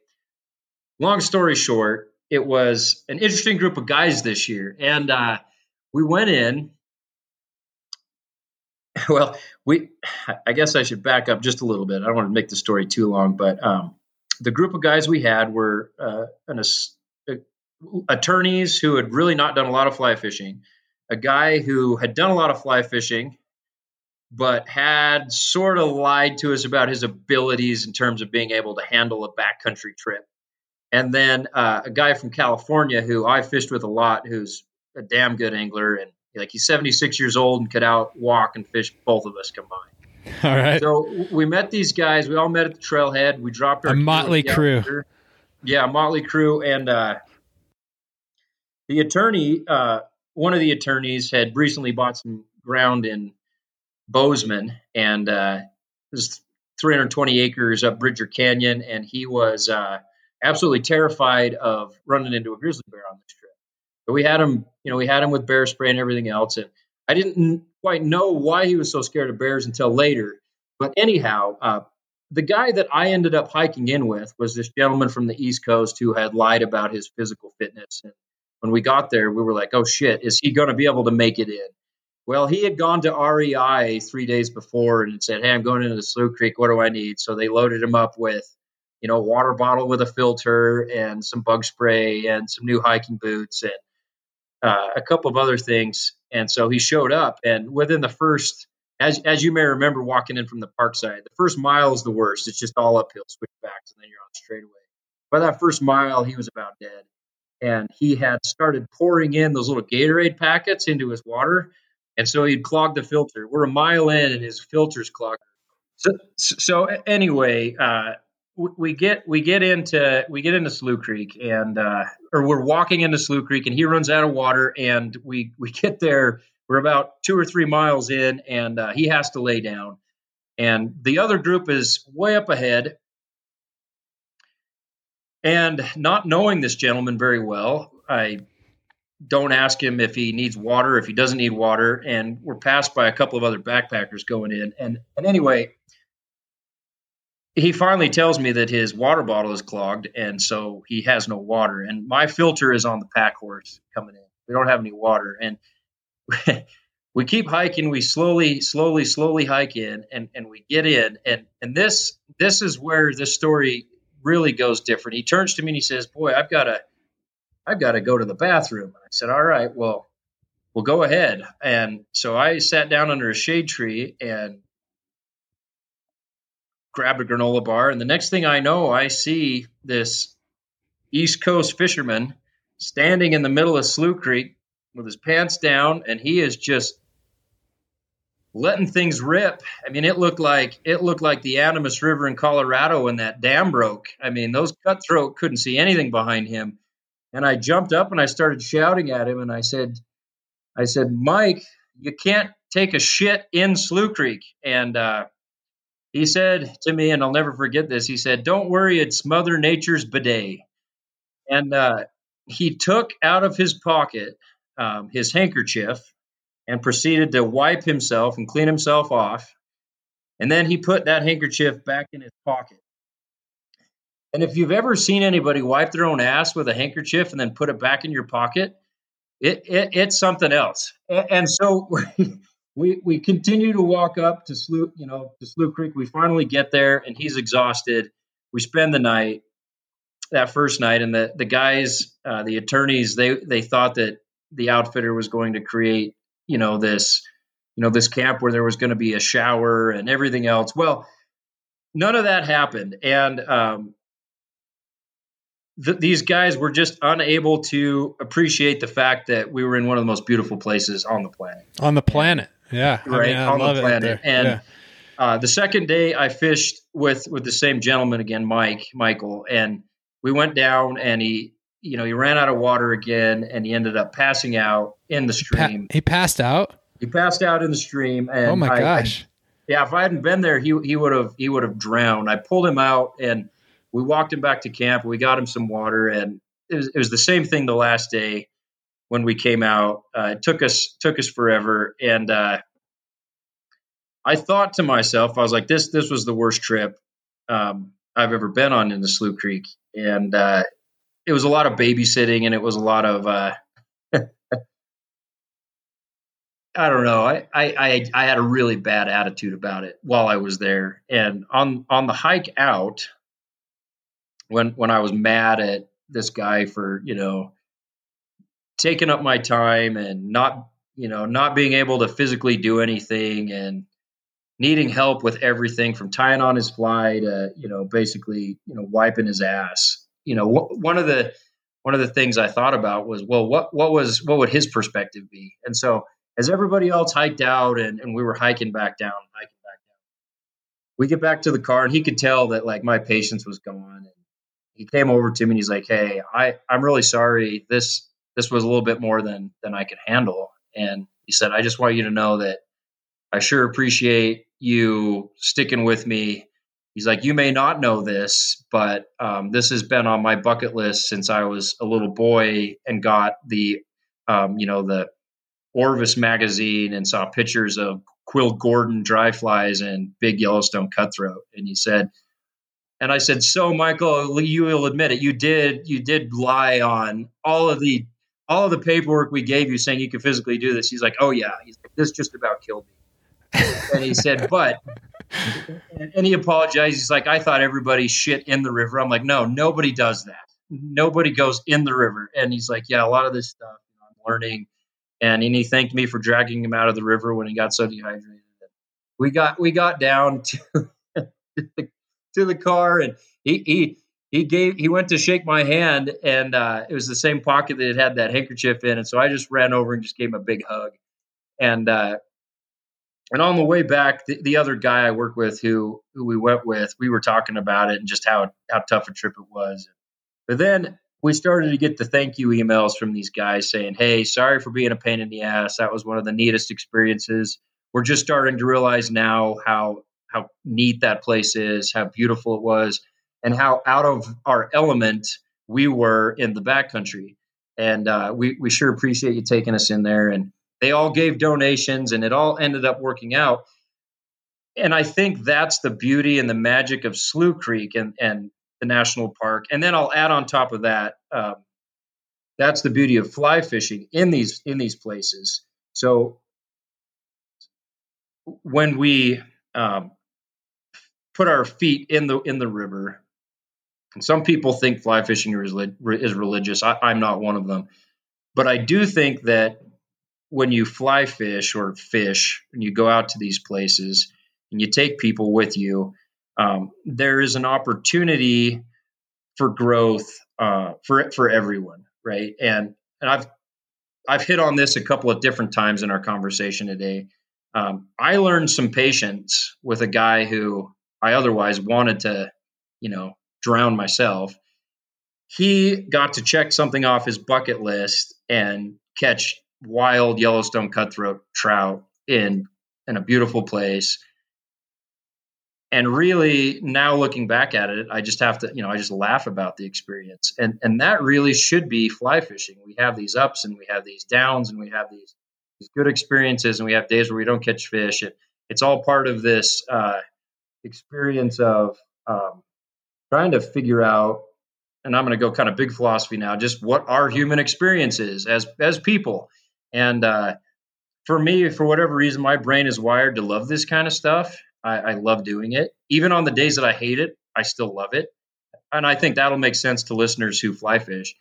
long story short, it was an interesting group of guys this year. And uh, we went in. well, we, I guess I should back up just a little bit. I don't want to make the story too long, but um, the group of guys we had were uh, an, uh, attorneys who had really not done a lot of fly fishing, a guy who had done a lot of fly fishing, but had sort of lied to us about his abilities in terms of being able to handle a backcountry trip. And then uh, a guy from California who I fished with a lot, who's a damn good angler, and like he's seventy-six years old and could out walk and fish both of us combined. All right. So we met these guys. We all met at the trailhead. We dropped our a motley crew. There. Yeah, a motley crew. And uh, the attorney, uh, one of the attorneys, had recently bought some ground in Bozeman, and uh, it was three hundred twenty acres up Bridger Canyon, and he was uh, absolutely terrified of running into a grizzly bear on this trip. But we had him, you know, we had him with bear spray and everything else, and I didn't quite know why he was so scared of bears until later. But anyhow, uh, the guy that I ended up hiking in with was this gentleman from the East Coast who had lied about his physical fitness. And when we got there, we were like, oh, shit, is he going to be able to make it in? Well, he had gone to R E I three days before and said, hey, I'm going into the Slough Creek. What do I need? So they loaded him up with, you know, a water bottle with a filter and some bug spray and some new hiking boots and uh, a couple of other things. And so he showed up, and within the first, as as you may remember walking in from the park side, the first mile is the worst. It's just all uphill, switchbacks, and then you're on straightaway. By that first mile, he was about dead. And he had started pouring in those little Gatorade packets into his water. And so he'd clog the filter. We're a mile in, and his filter's clogged. So, so anyway, uh, we get we get into we get into Slough Creek, and uh, or we're walking into Slough Creek, and he runs out of water, and we we get there. We're about two or three miles in, and uh, he has to lay down, and the other group is way up ahead. And not knowing this gentleman very well, I. Don't ask him if he needs water, if he doesn't need water. And we're passed by a couple of other backpackers going in. And and anyway, he finally tells me that his water bottle is clogged, and so he has no water. And my filter is on the pack horse coming in. We don't have any water. And we keep hiking. We slowly, slowly, slowly hike in, and, and we get in. And and this this is where this story really goes different. He turns to me and he says, boy, I've got a I've got to go to the bathroom. I said, all right, well, we'll go ahead. And so I sat down under a shade tree and grabbed a granola bar. And the next thing I know, I see this East Coast fisherman standing in the middle of Slough Creek with his pants down, and he is just letting things rip. I mean, it looked like it looked like the Animas River in Colorado when that dam broke. I mean, those cutthroat couldn't see anything behind him. And I jumped up and I started shouting at him, and I said, "I said, Mike, you can't take a shit in Slough Creek." And uh, he said to me, and I'll never forget this. He said, "Don't worry, it's Mother Nature's bidet." And uh, he took out of his pocket um, his handkerchief and proceeded to wipe himself and clean himself off. And then he put that handkerchief back in his pocket. And if you've ever seen anybody wipe their own ass with a handkerchief and then put it back in your pocket, it, it it's something else. And, and so we we continue to walk up to Slough, you know, to Slough Creek. We finally get there, and he's exhausted. We spend the night, that first night, and the the guys, uh, the attorneys, they they thought that the outfitter was going to create, you know, this, you know, this camp where there was going to be a shower and everything else. Well, none of that happened, and um, Th- these guys were just unable to appreciate the fact that we were in one of the most beautiful places on the planet. On the planet, yeah, right. I mean, I on love the planet. And yeah. uh, the second day, I fished with with the same gentleman again, Mike, Michael, and we went down, and he, you know, he ran out of water again, and he ended up passing out in the stream. Pa- he passed out. He passed out in the stream. And oh my I, gosh! I, yeah, if I hadn't been there, he he would have he would have drowned. I pulled him out and. We walked him back to camp. We got him some water, and it was, it was the same thing the last day when we came out. Uh, it took us took us forever, and uh, I thought to myself, I was like, "This this was the worst trip um, I've ever been on in the Slough Creek," and uh, it was a lot of babysitting, and it was a lot of. Uh, I don't know. I, I, I had a really bad attitude about it while I was there. And on, on the hike out, when, when I was mad at this guy for, you know, taking up my time and not, you know, not being able to physically do anything and needing help with everything from tying on his fly to, you know, basically, you know, wiping his ass, you know, wh- one of the, one of the things I thought about was, well, what, what was, what would his perspective be? And so, as everybody else hiked out and, and we were hiking back down, hiking back down, we get back to the car and he could tell that like my patience was gone. And he came over to me and he's like, "Hey, I, I'm really sorry. This, this was a little bit more than, than I could handle." And he said, "I just want you to know that I sure appreciate you sticking with me." He's like, "You may not know this, but um, this has been on my bucket list since I was a little boy and got the, um, you know, the, Orvis magazine and saw pictures of Quill Gordon dry flies and big Yellowstone cutthroat." And he said, and I said, "So Michael, you will admit it. You did, you did lie on all of the, all of the paperwork we gave you saying you could physically do this." He's like, "Oh yeah." He's like, "This just about killed me." And he said, but, and he apologized. He's like, "I thought everybody shit in the river." I'm like, "No, nobody does that. Nobody goes in the river." And he's like, "Yeah, a lot of this stuff I'm learning." And he thanked me for dragging him out of the river when he got so dehydrated. We got we got down to the, to the car, and he he he gave he went to shake my hand, and uh, it was the same pocket that it had that handkerchief in, and so I just ran over and just gave him a big hug. And uh, and on the way back, the, the other guy I work with, who who we went with, we were talking about it and just how how tough a trip it was. But then we started to get the thank you emails from these guys saying, "Hey, sorry for being a pain in the ass. That was one of the neatest experiences. We're just starting to realize now how how neat that place is, how beautiful it was, and how out of our element we were in the backcountry. And uh, we, we sure appreciate you taking us in there." And they all gave donations, and it all ended up working out. And I think that's the beauty and the magic of Slough Creek and and the national park. And then I'll add on top of that, um, that's the beauty of fly fishing in these, in these places. So when we, um, put our feet in the, in the river, and some people think fly fishing is, is religious. I, I'm not one of them, but I do think that when you fly fish or fish and you go out to these places and you take people with you, Um, there is an opportunity for growth uh, for for everyone, right? And and I've I've hit on this a couple of different times in our conversation today. Um, I learned some patience with a guy who I otherwise wanted to, you know, drown myself. He got to check something off his bucket list and catch wild Yellowstone cutthroat trout in in a beautiful place. And really now looking back at it, I just have to, you know, I just laugh about the experience. And and that really should be fly fishing. We have these ups and we have these downs and we have these, these good experiences and we have days where we don't catch fish. It, it's all part of this uh, experience of um, trying to figure out, and I'm going to go kind of big philosophy now, just what our human experience is as, as people. And uh, for me, for whatever reason, my brain is wired to love this kind of stuff. I, I love doing it. Even on the days that I hate it, I still love it. And I think that'll make sense to listeners who fly fish.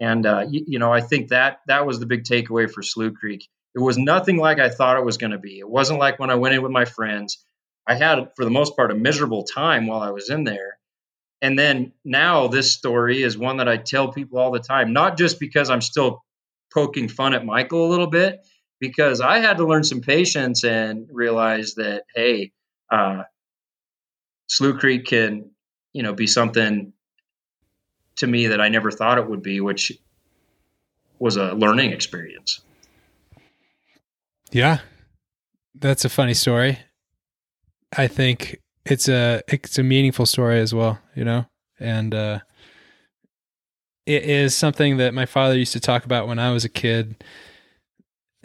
And, uh, you, you know, I think that that was the big takeaway for Slough Creek. It was nothing like I thought it was going to be. It wasn't like when I went in with my friends. I had, for the most part, a miserable time while I was in there. And then now this story is one that I tell people all the time, not just because I'm still poking fun at Michael a little bit, because I had to learn some patience and realize that, hey, Uh, Slough Creek can, you know, be something to me that I never thought it would be, which was a learning experience. Yeah. That's a funny story. I think it's a, it's a meaningful story as well, you know, and, uh, it is something that my father used to talk about when I was a kid.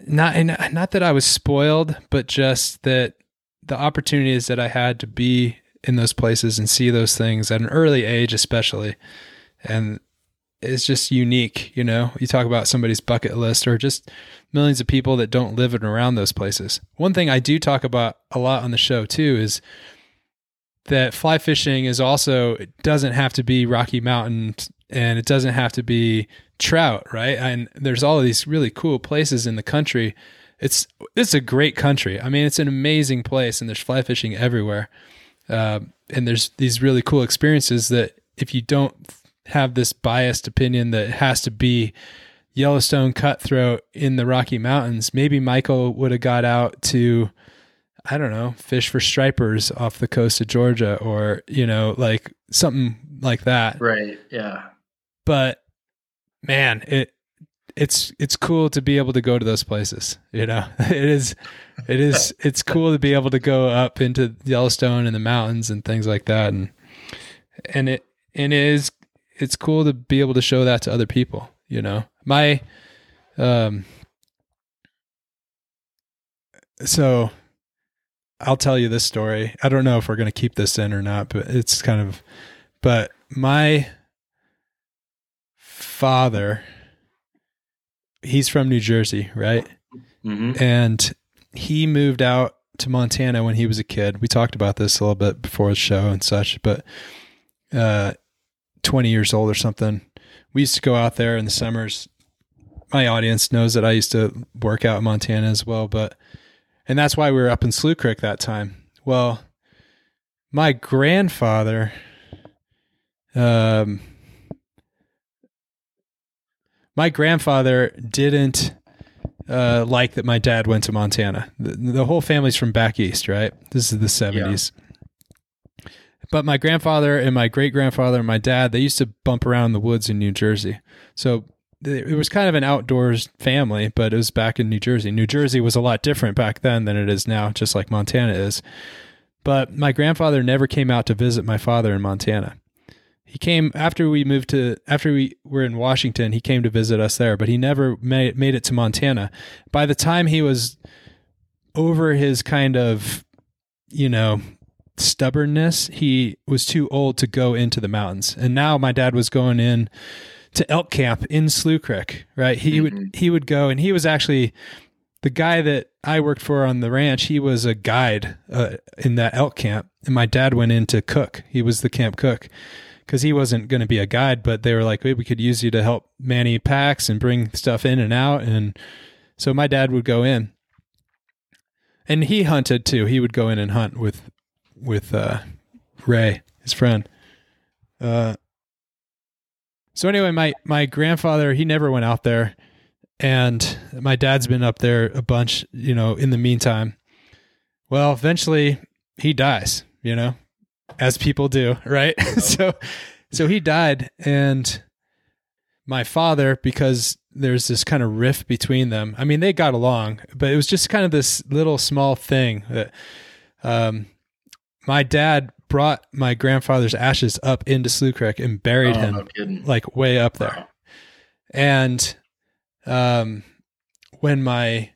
Not, and not that I was spoiled, but just that the opportunities that I had to be in those places and see those things at an early age, especially, and is just unique. You know, you talk about somebody's bucket list or just millions of people that don't live in around those places. One thing I do talk about a lot on the show too is that fly fishing is also, it doesn't have to be Rocky Mountain and it doesn't have to be trout, right? And there's all of these really cool places in the country. It's, it's a great country. I mean, it's an amazing place and there's fly fishing everywhere. Uh, and there's these really cool experiences that if you don't have this biased opinion that it has to be Yellowstone cutthroat in the Rocky Mountains, maybe Michael would have got out to, I don't know, fish for stripers off the coast of Georgia or, you know, like something like that. Right. Yeah. But man, it, it's, it's cool to be able to go to those places. You know, it is, it is, it's cool to be able to go up into Yellowstone and the mountains and things like that. And, and it, and it is, it's cool to be able to show that to other people. You know, my, um, so I'll tell you this story. I don't know if we're going to keep this in or not, but it's kind of, but my father, he's from New Jersey, right? Mm-hmm. And he moved out to Montana when he was a kid. We talked about this a little bit before the show and such, but, uh, twenty years old or something. We used to go out there in the summers. My audience knows that I used to work out in Montana as well, but, and that's why we were up in Slough Creek that time. Well, my grandfather, um, my grandfather didn't, uh, like that my dad went to Montana. The, the whole family's from back east, right? This is the seventies. Yeah. But my grandfather and my great-grandfather and my dad, they used to bump around in the woods in New Jersey. So it was kind of an outdoors family, but it was back in New Jersey. New Jersey was a lot different back then than it is now, just like Montana is. But my grandfather never came out to visit my father in Montana. He came after we moved to, after we were in Washington, he came to visit us there, but he never made, made it to Montana. By the time he was over his kind of, you know, stubbornness, he was too old to go into the mountains. And now my dad was going in to elk camp in Slough Creek, right? He mm-hmm. would, he would go, and he was actually the guy that I worked for on the ranch. He was a guide uh, in that elk camp. And my dad went in to cook. He was the camp cook because he wasn't going to be a guide, but they were like, hey, we could use you to help manny packs and bring stuff in and out. And so my dad would go in, and he hunted too. He would go in and hunt with, with, uh, Ray, his friend. Uh, so anyway, my, my grandfather, he never went out there, and my dad's been up there a bunch, you know, in the meantime. Well, eventually he dies, you know, as people do. Right. Oh. so, so he died, and my father, because there's this kind of rift between them. I mean, they got along, but it was just kind of this little small thing that, um, my dad brought my grandfather's ashes up into Slough Creek and buried oh, him no kidding. like way up there. Wow. And, um, when my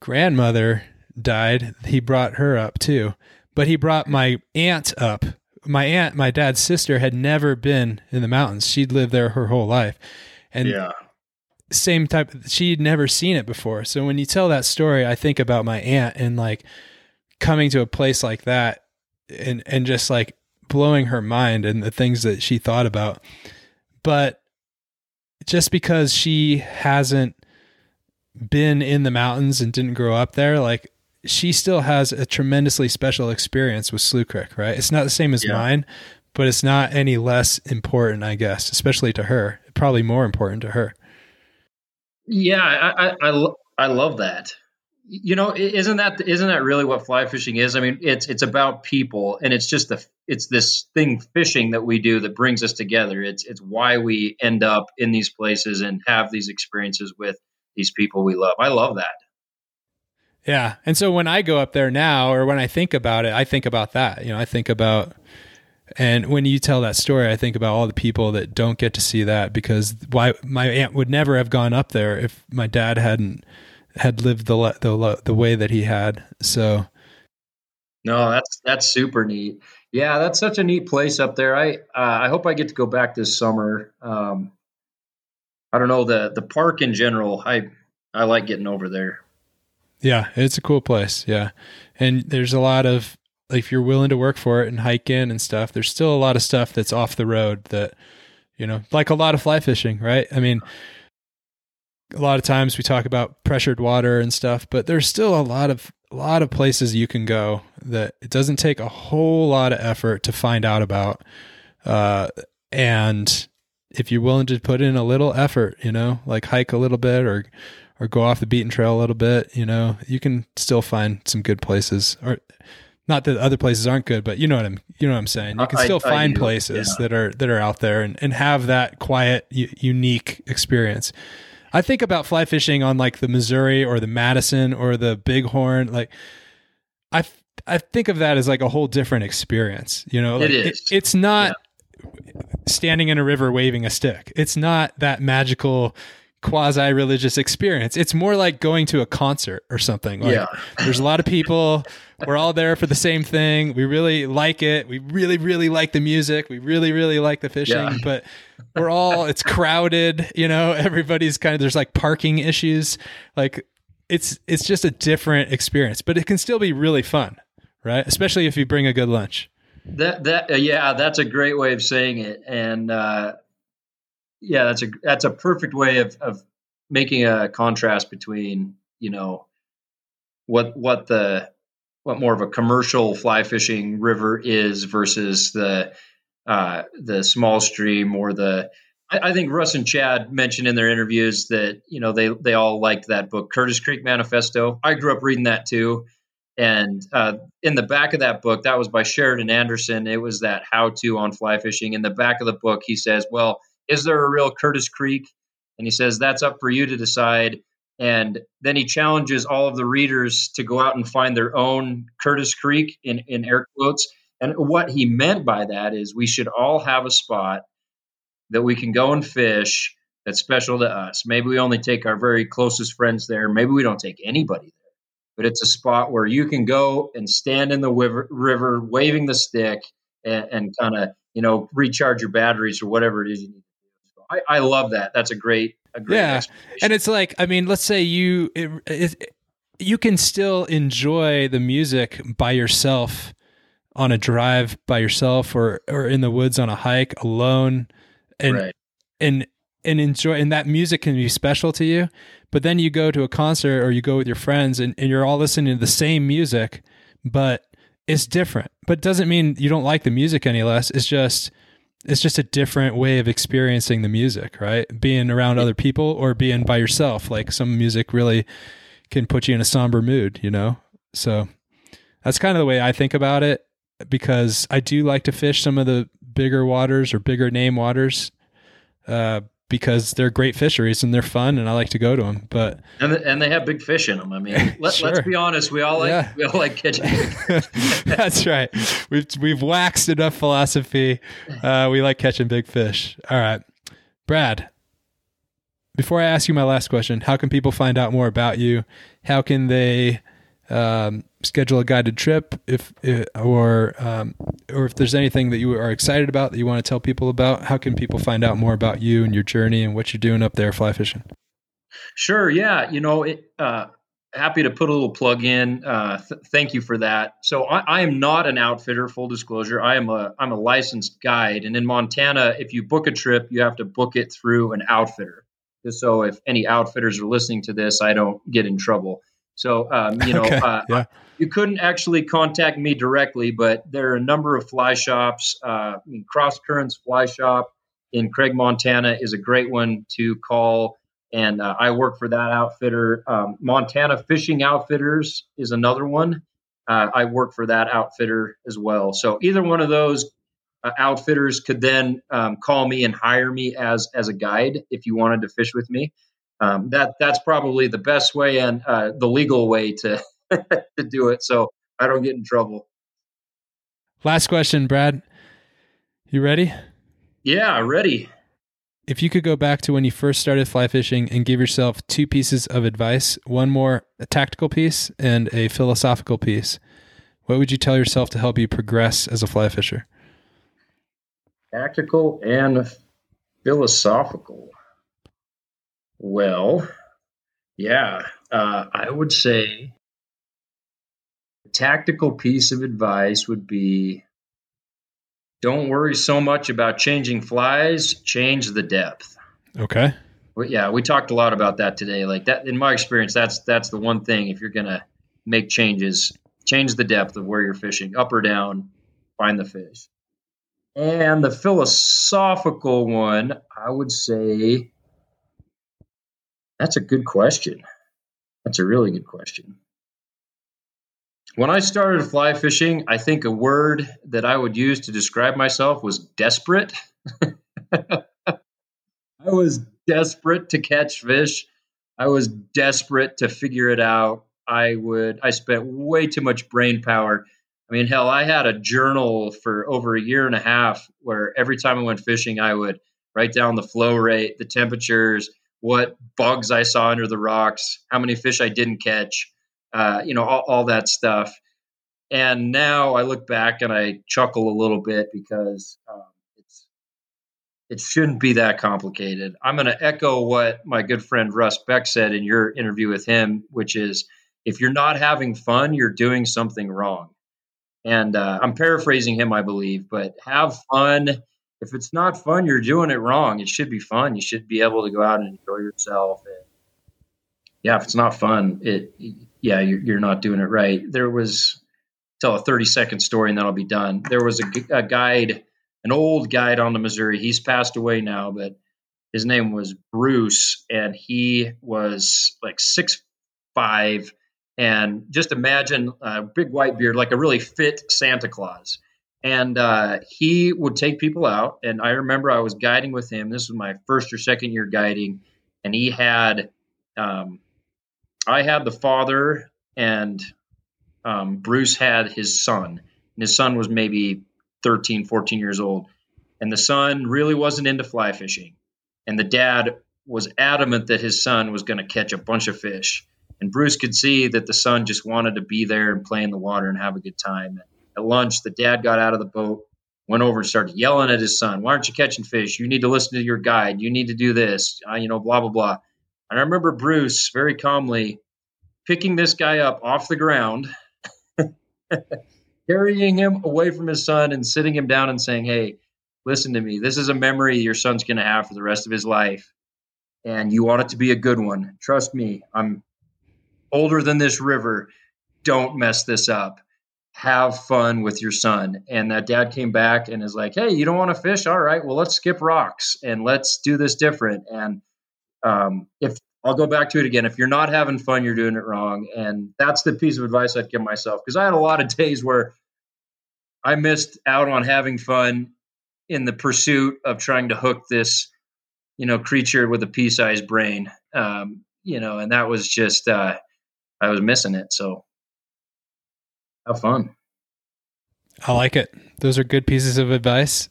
grandmother died, he brought her up too, but he brought my aunt up. My aunt, my dad's sister, had never been in the mountains. She'd lived there her whole life. And yeah. same type, she'd never seen it before. So when you tell that story, I think about my aunt and like coming to a place like that, and and just like blowing her mind and the things that she thought about. But just because she hasn't been in the mountains and didn't grow up there, like she still has a tremendously special experience with Slough Creek, right? It's not the same as yeah. mine, but it's not any less important, I guess, especially to her, probably more important to her. Yeah. I, I, I, lo- I love that. You know, isn't that isn't that really what fly fishing is? I mean, it's it's about people, and it's just the it's this thing fishing that we do that brings us together. It's it's why we end up in these places and have these experiences with these people we love. I love that. Yeah, and so when I go up there now, or when I think about it, I think about that. You know, I think about, and when you tell that story, I think about all the people that don't get to see that, because why my aunt would never have gone up there if my dad hadn't. had lived the, the, the way that he had. So. No, that's, that's super neat. Yeah. That's such a neat place up there. I, uh, I hope I get to go back this summer. Um, I don't know, the the park in general, I I like getting over there. Yeah, it's a cool place. Yeah. And there's a lot of, if you're willing to work for it and hike in and stuff, there's still a lot of stuff that's off the road that, you know, like a lot of fly fishing, right? I mean, a lot of times we talk about pressured water and stuff, but there's still a lot of, a lot of places you can go that it doesn't take a whole lot of effort to find out about. Uh, and if you're willing to put in a little effort, you know, like hike a little bit or, or go off the beaten trail a little bit, you know, you can still find some good places. Or not that other places aren't good, but you know what I'm, you know what I'm saying? You can still I, find I places yeah. that are, that are out there and, and have that quiet, u- unique experience. I think about fly fishing on like the Missouri or the Madison or the Bighorn. Like I, I think of that as like a whole different experience, you know, like, it is. It, it's not yeah. standing in a river, waving a stick. It's not that magical quasi-religious experience. It's more like going to a concert or something. Like, yeah. There's a lot of people. We're all there for the same thing. We really like it. We really, really like the music. We really, really like the fishing, yeah. but we're all, it's crowded, you know, everybody's kind of, there's like parking issues. Like it's, it's just a different experience, but it can still be really fun, right? Especially if you bring a good lunch. That, that, uh, yeah, that's a great way of saying it. And, uh, yeah, that's a that's a perfect way of, of making a contrast between, you know, what what the what more of a commercial fly fishing river is versus the uh, the small stream or the I, I think Russ and Chad mentioned in their interviews that, you know, they they all liked that book, Curtis Creek Manifesto. I grew up reading that too. And uh, in the back of that book, that was by Sheridan Anderson. It was that how to on fly fishing. In the back of the book, he says, well, is there a real Curtis Creek? And he says, that's up for you to decide. And then he challenges all of the readers to go out and find their own Curtis Creek in, in air quotes. And what he meant by that is we should all have a spot that we can go and fish that's special to us. Maybe we only take our very closest friends there. Maybe we don't take anybody there. But it's a spot where you can go and stand in the river, river waving the stick and, and kind of, you know, recharge your batteries or whatever it is you need. I, I love that. That's a great, a great yeah. And it's like, I mean, let's say you, it, it, you can still enjoy the music by yourself on a drive by yourself or, or in the woods on a hike alone and, right. and, and enjoy. And that music can be special to you, but then you go to a concert or you go with your friends and, and you're all listening to the same music, but it's different, but doesn't mean you don't like the music any less. It's just, It's just a different way of experiencing the music, right? Being around other people or being by yourself. Like some music really can put you in a somber mood, you know? So that's kind of the way I think about it because I do like to fish some of the bigger waters or bigger name waters uh, because they're great fisheries and they're fun and I like to go to them. But And, the, and they have big fish in them. I mean, let, sure. let's be honest. We all like, yeah. we all like catching big fish. That's right. We've, we've waxed enough philosophy. Uh, we like catching big fish. All right, Brad, before I ask you my last question, how can people find out more about you? How can they um, schedule a guided trip if, if or, um, or if there's anything that you are excited about that you want to tell people about, how can people find out more about you and your journey and what you're doing up there fly fishing? Sure. Yeah. You know, it, uh, happy to put a little plug in. Uh, th- thank you for that. So I, I am not an outfitter, full disclosure. I am a, I'm a licensed guide. And in Montana, if you book a trip, you have to book it through an outfitter. So if any outfitters are listening to this, I don't get in trouble. So, um, you know, okay. uh, yeah. you couldn't actually contact me directly, but there are a number of fly shops. Uh, I mean, Cross Currents Fly Shop in Craig, Montana is a great one to call. And uh, I work for that outfitter. Um, Montana Fishing Outfitters is another one. Uh, I work for that outfitter as well. So either one of those uh, outfitters could then um, call me and hire me as as a guide if you wanted to fish with me. Um, that that's probably the best way and uh, the legal way to to do it, so I don't get in trouble. Last question, Brad. You ready? Yeah, ready. If you could go back to when you first started fly fishing and give yourself two pieces of advice, one more a tactical piece and a philosophical piece, what would you tell yourself to help you progress as a fly fisher? Tactical and philosophical. Well, yeah, uh, I would say the tactical piece of advice would be don't worry so much about changing flies, change the depth. Okay. But yeah, we talked a lot about that today. Like that, in my experience, that's that's the one thing. If you're going to make changes, change the depth of where you're fishing, up or down, find the fish. And the philosophical one, I would say, that's a good question. That's a really good question. When I started fly fishing, I think a word that I would use to describe myself was desperate. I was desperate to catch fish. I was desperate to figure it out. I would, I spent way too much brain power. I mean, hell, I had a journal for over a year and a half where every time I went fishing, I would write down the flow rate, the temperatures, what bugs I saw under the rocks, how many fish I didn't catch, uh, you know, all, all that stuff. And now I look back and I chuckle a little bit because um, it's it shouldn't be that complicated. I'm going to echo what my good friend Russ Beck said in your interview with him, which is if you're not having fun, you're doing something wrong. And uh, I'm paraphrasing him, I believe, but have fun. If it's not fun, you're doing it wrong. It should be fun. You should be able to go out and enjoy yourself. And yeah, if it's not fun, it yeah, you're, you're not doing it right. There was, tell a thirty-second story and then I'll be done. There was a, a guide, an old guide on the Missouri. He's passed away now, but his name was Bruce, and he was like six five. And just imagine a big white beard, like a really fit Santa Claus. And uh, he would take people out. And I remember I was guiding with him. This was my first or second year guiding. And he had, um, I had the father, and um, Bruce had his son. And his son was maybe thirteen, fourteen years old. And the son really wasn't into fly fishing. And the dad was adamant that his son was going to catch a bunch of fish. And Bruce could see that the son just wanted to be there and play in the water and have a good time. At lunch, the dad got out of the boat, went over and started yelling at his son, "Why aren't you catching fish? You need to listen to your guide. You need to do this, uh, you know, blah, blah, blah." And I remember Bruce very calmly picking this guy up off the ground, carrying him away from his son and sitting him down and saying, "Hey, listen to me. This is a memory your son's going to have for the rest of his life. And you want it to be a good one. Trust me, I'm older than this river. Don't mess this up. Have fun with your son." And that dad came back and is like, "Hey, you don't want to fish? All right, well, let's skip rocks and let's do this different." And um, if I'll go back to it again, if you're not having fun, you're doing it wrong. And that's the piece of advice I'd give myself, because I had a lot of days where I missed out on having fun in the pursuit of trying to hook this, you know, creature with a pea-sized brain, um, you know, and that was just, uh, I was missing it. So have fun. I like it. Those are good pieces of advice.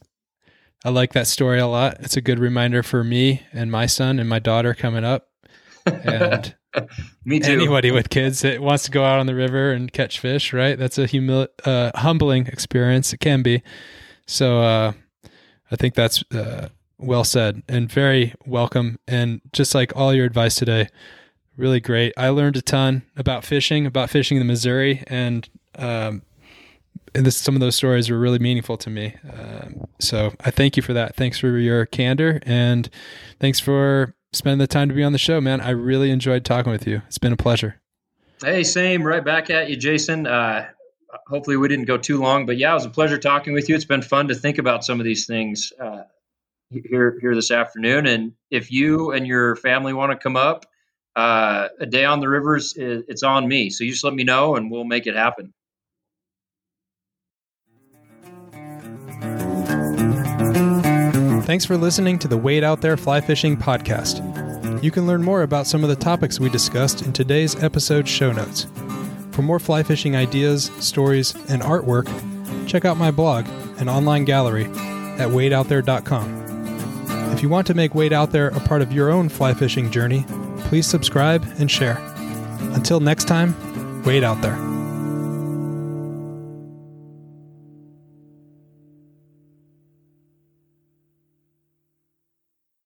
I like that story a lot. It's a good reminder for me and my son and my daughter coming up. And me too. Anybody with kids that wants to go out on the river and catch fish, right? That's a humil- uh, humbling experience. It can be. So uh, I think that's uh, well said and very welcome. And just like all your advice today, really great. I learned a ton about fishing, about fishing in the Missouri, and um, and this, some of those stories were really meaningful to me. Um, so I thank you for that. Thanks for your candor, and thanks for spending the time to be on the show, man. I really enjoyed talking with you. It's been a pleasure. Hey, same. Right back at you, Jason. Uh, hopefully we didn't go too long, but yeah, it was a pleasure talking with you. It's been fun to think about some of these things uh, here here this afternoon. And if you and your family want to come up, Uh, a day on the rivers, it's on me. So you just let me know and we'll make it happen. Thanks for listening to the Wade Out There Fly Fishing Podcast. You can learn more about some of the topics we discussed in today's episode show notes. For more fly fishing ideas, stories, and artwork, check out my blog and online gallery at wade out there dot com. If you want to make Wade Out There a part of your own fly fishing journey, please subscribe and share. Until next time, wade out there.